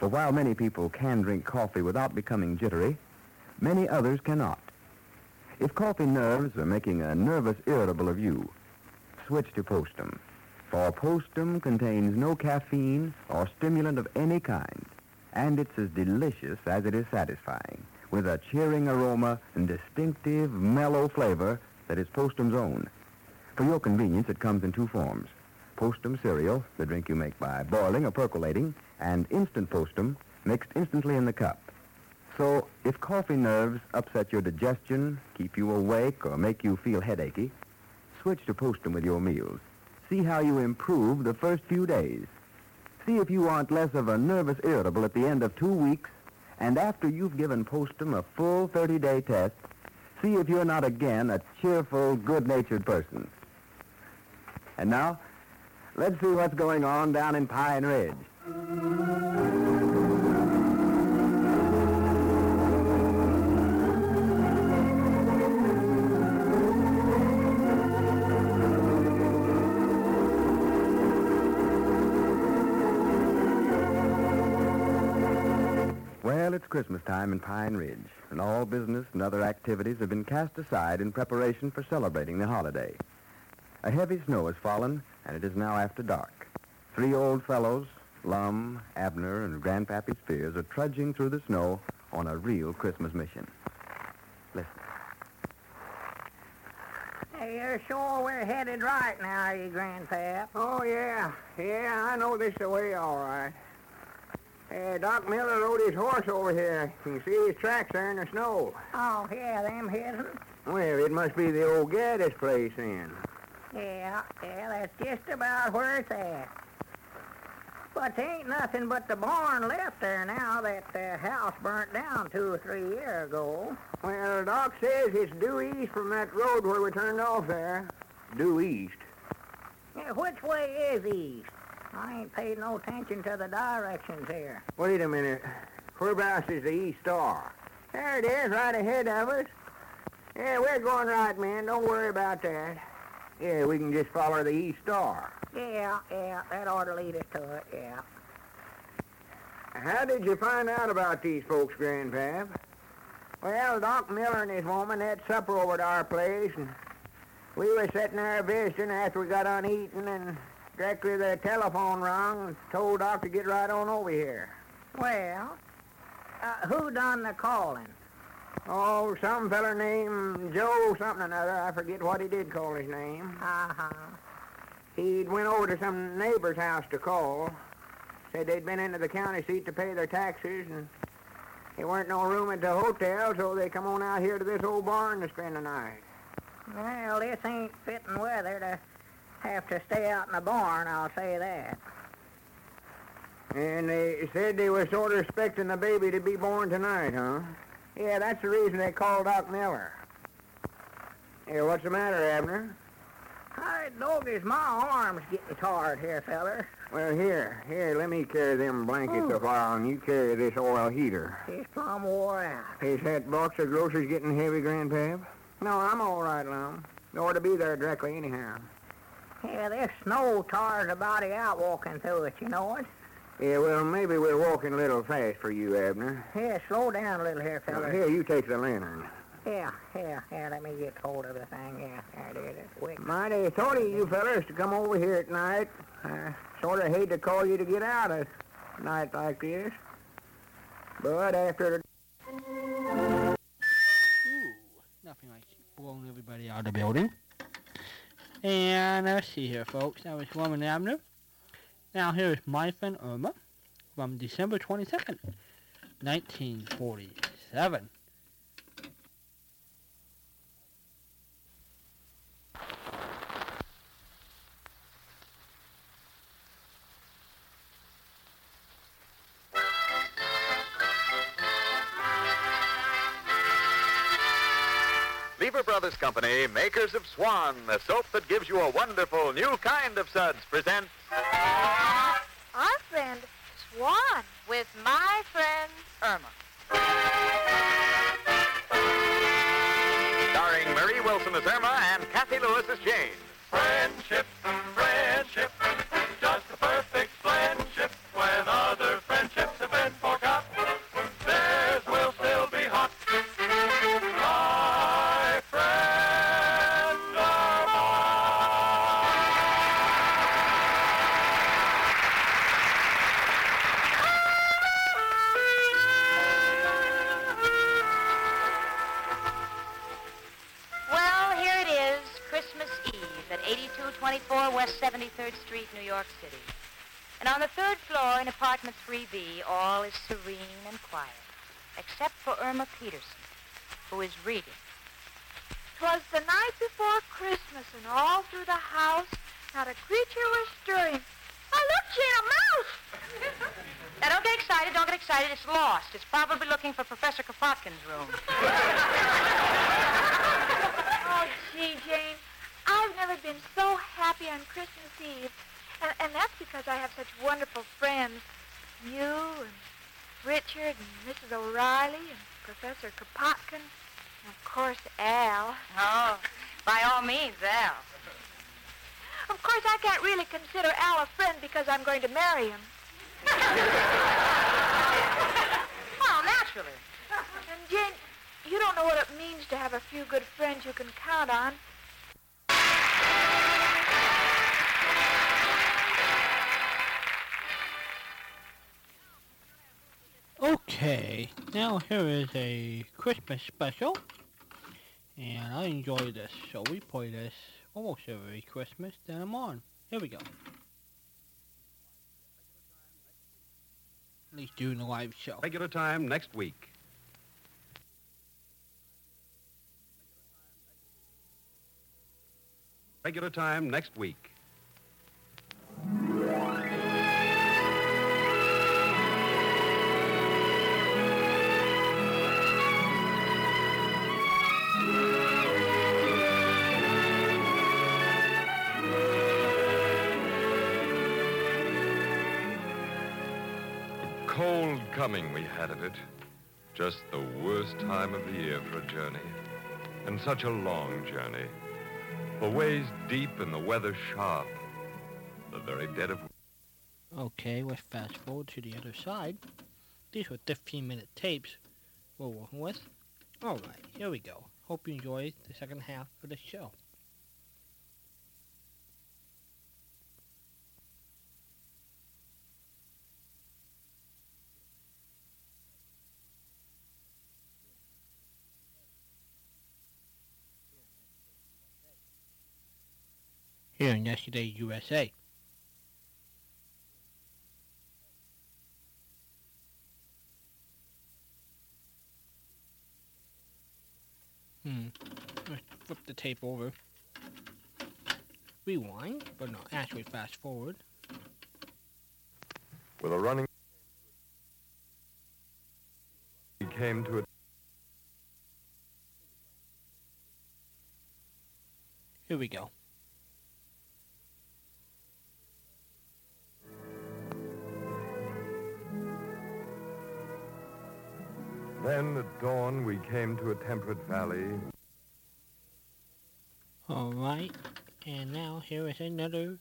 For while many people can drink coffee without becoming jittery, many others cannot. If coffee nerves are making a nervous irritable of you, switch to Postum, for Postum contains no caffeine or stimulant of any kind, and it's as delicious as it is satisfying, with a cheering aroma and distinctive, mellow flavor that is Postum's own. For your convenience, it comes in two forms: Postum cereal, the drink you make by boiling or percolating, and instant Postum, mixed instantly in the cup. So, if coffee nerves upset your digestion, keep you awake, or make you feel headachy, switch to Postum with your meals. See how you improve the first few days. See if you aren't less of a nervous irritable at the end of two weeks, and after you've given Postum a full thirty-day test, see if you're not again a cheerful, good-natured person. And now, let's see what's going on down in Pine Ridge. Well, it's Christmas time in Pine Ridge, and all business and other activities have been cast aside in preparation for celebrating the holiday. A heavy snow has fallen, and it is now after dark. Three old fellows, Lum, Abner, and Grandpappy Spears, are trudging through the snow on a real Christmas mission. Listen. Hey, you're sure we're headed right now, are you, Grandpap? Oh, yeah. Yeah, I know this the way all right. Uh, Doc Miller rode his horse over here. You see his tracks there in the snow. Oh, yeah, them his. Well, it must be the old Gaddis place, then. Yeah, yeah, that's just about where it's at. But there ain't nothing but the barn left there now. That uh, house burnt down two or three years ago. Well, Doc says it's due east from that road where we turned off there. Due east? Yeah, which way is east? I ain't paid no attention to the directions here. Wait a minute. Whereabouts is the East Star? There it is, right ahead of us. Yeah, we're going right, man. Don't worry about that. Yeah, we can just follow the East Star. Yeah, yeah, that ought to lead us to it, yeah. How did you find out about these folks, Grandpap? Well, Doc Miller and his woman had supper over at our place, and we were sitting there visiting after we got on eating, and directly the telephone rang and told Doc to get right on over here. Well, uh, who done the calling? Oh, some feller named Joe something or another. I forget what he did call his name. Uh-huh. He'd went over to some neighbor's house to call. Said they'd been into the county seat to pay their taxes, and there weren't no room at the hotel, so they come on out here to this old barn to spend the night. Well, this ain't fitting weather to have to stay out in the barn, I'll say that. And they said they were sort of expecting the baby to be born tonight, huh? Yeah, that's the reason they called Doc Miller. Yeah, what's the matter, Abner? I dog is my arm's getting tired here, feller. Well, here, here, let me carry them blankets a while, and you carry this oil heater. It's plumb wore out. Is that box of groceries getting heavy, Grandpap? No, I'm all right, Lum. They ought to be there directly anyhow. Yeah, this snow tires a body out walking through it, you know it. Yeah, well, maybe we're walking a little fast for you, Abner. Yeah, slow down a little here, fella. Well, here, you take the lantern. Yeah, yeah, yeah, let me get hold of the thing. Yeah, there it is. It's quick. Mighty thought of you fellas to come over here at night. I sort of hate to call you to get out a night like this. But after the... Ooh, nothing like blowing everybody out of the building. And let's see here, folks. That was Roman Abner. Now here is My Friend Irma from December twenty-second, nineteen forty-seven. Lever Brothers Company, makers of Swan, the soap that gives you a wonderful new kind of suds, presents... Our friend, Swan, with my friend, Irma. Starring Marie Wilson as Irma and Kathy Lewis as Jane. Friendship, friendship, just the perfect friendship. When other friendships have been forgot, theirs will still be hot. My friend Irma. Well, here it is, Christmas Eve at eighty-two twenty-four West seventy-third Street, New York City. And on the third floor in apartment three B, all is serene and quiet, except for Irma Peterson, who is reading. 'Twas the night before Christmas, and all through the house, not a creature was stirring. Oh, look, Jane, a mouse! Now, don't get excited, don't get excited. It's lost. It's probably looking for Professor Kropotkin's room. Oh, gee, Jane, I've never been so happy on Christmas Eve. And, and that's because I have such wonderful friends. You and Richard and Missus O'Reilly and Professor Kropotkin and, of course, Al. Oh, by all means, Al. Of course, I can't really consider Al a friend because I'm going to marry him. Well, naturally. And, Jane, you don't know what it means to have a few good friends you can count on. Okay, now here is a Christmas special, and I enjoy this, so we play this almost every Christmas that I'm on. Here we go. At least during the live show. Regular time next week. Regular time next week. Cold coming we had of it. Just the worst time of the year for a journey. And such a long journey. The way's deep and the weather sharp. The very dead of... Okay, let's fast forward to the other side. These were fifteen-minute tapes we're working with. All right, here we go. Hope you enjoy the second half of the show. Here in Yesterday's U S A. Hmm. Let's flip the tape over. Rewind, but no, actually fast forward. With a running... He came to a... Here we go. Then at dawn, we came to a temperate valley. All right, and now here is another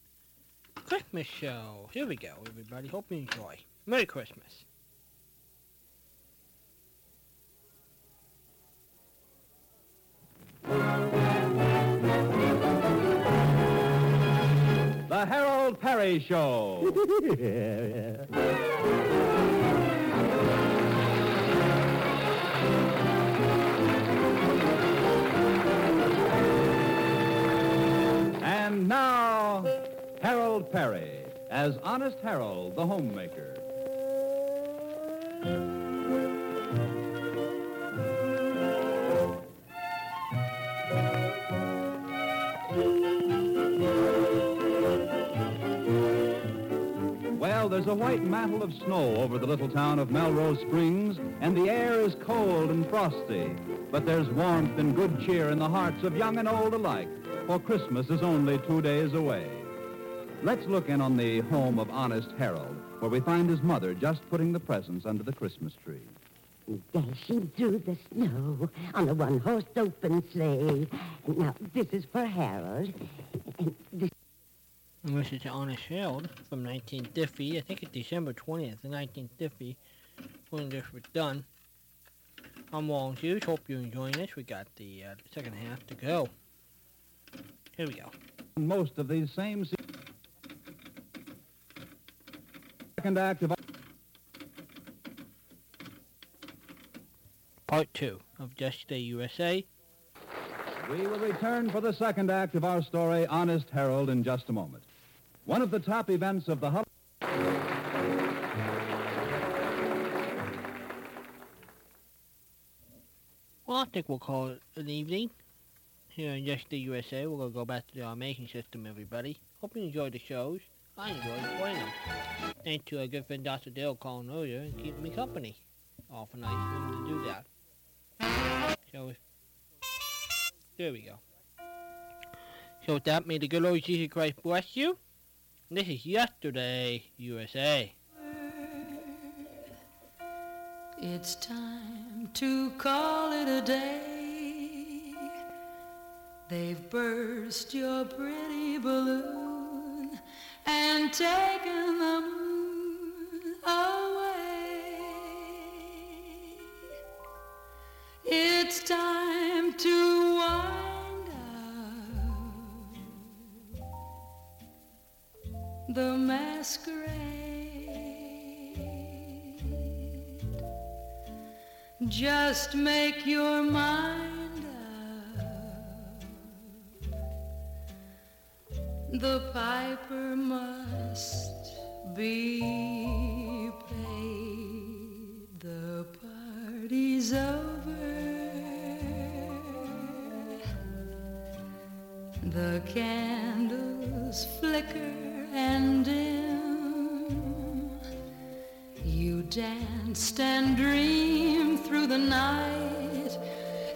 Christmas show. Here we go, everybody. Hope you enjoy. Merry Christmas. The Harold Perry Show. Yeah, yeah. And now, Harold Perry, as Honest Harold, the homemaker. Well, there's a white mantle of snow over the little town of Melrose Springs, and the air is cold and frosty. But there's warmth and good cheer in the hearts of young and old alike, for Christmas is only two days away. Let's look in on the home of Honest Harold, where we find his mother just putting the presents under the Christmas tree. Dashing through the snow on a one-horse open sleigh. Now, this is for Harold. And this... And this is Honest Harold from nineteen fifty. I think it's December twentieth of nineteen fifty when this was done. I'm Long Hughes. Hope you're enjoying this. We got the uh, second half to go. Here we go. Most of these same... Se- second act of... Part two of Just Day U S A. We will return for the second act of our story, Honest Harold, in just a moment. One of the top events of the... Hull- well, I think we'll call it an evening here in Just Day U S A. We're going to go back to the automation system, everybody. Hope you enjoyed the shows. I enjoyed playing them. Thanks to our good friend Doctor Dale calling earlier and keeping me company. Off a nice room to do that. So, there we go. So with that, may the good Lord Jesus Christ bless you. And this is Yesterday, U S A. It's time to call it a day. They've burst your pretty balloon and taken the moon away. It's time to wind up the masquerade. Just make your mind up. The piper must be paid. The party's over. The candles flicker and dim. You danced and dreamed through the night.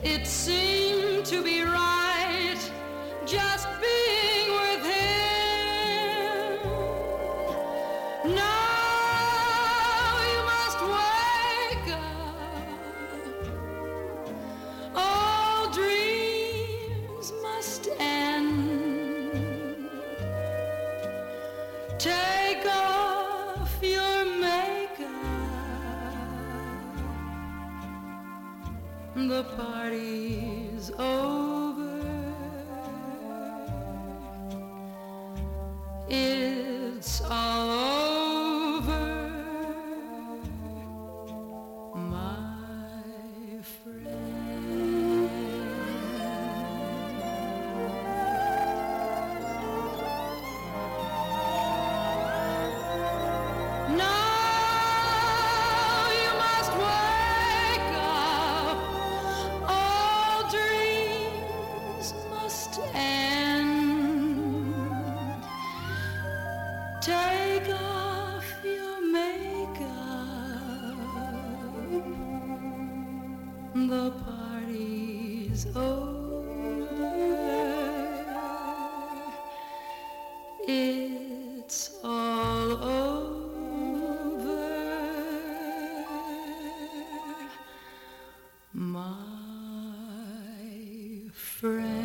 It seemed to be right, just being with him. Now you must wake up. All dreams must end. Take off your makeup. The party's over. It's all over, my friend. The party's over. It's all over, my friend.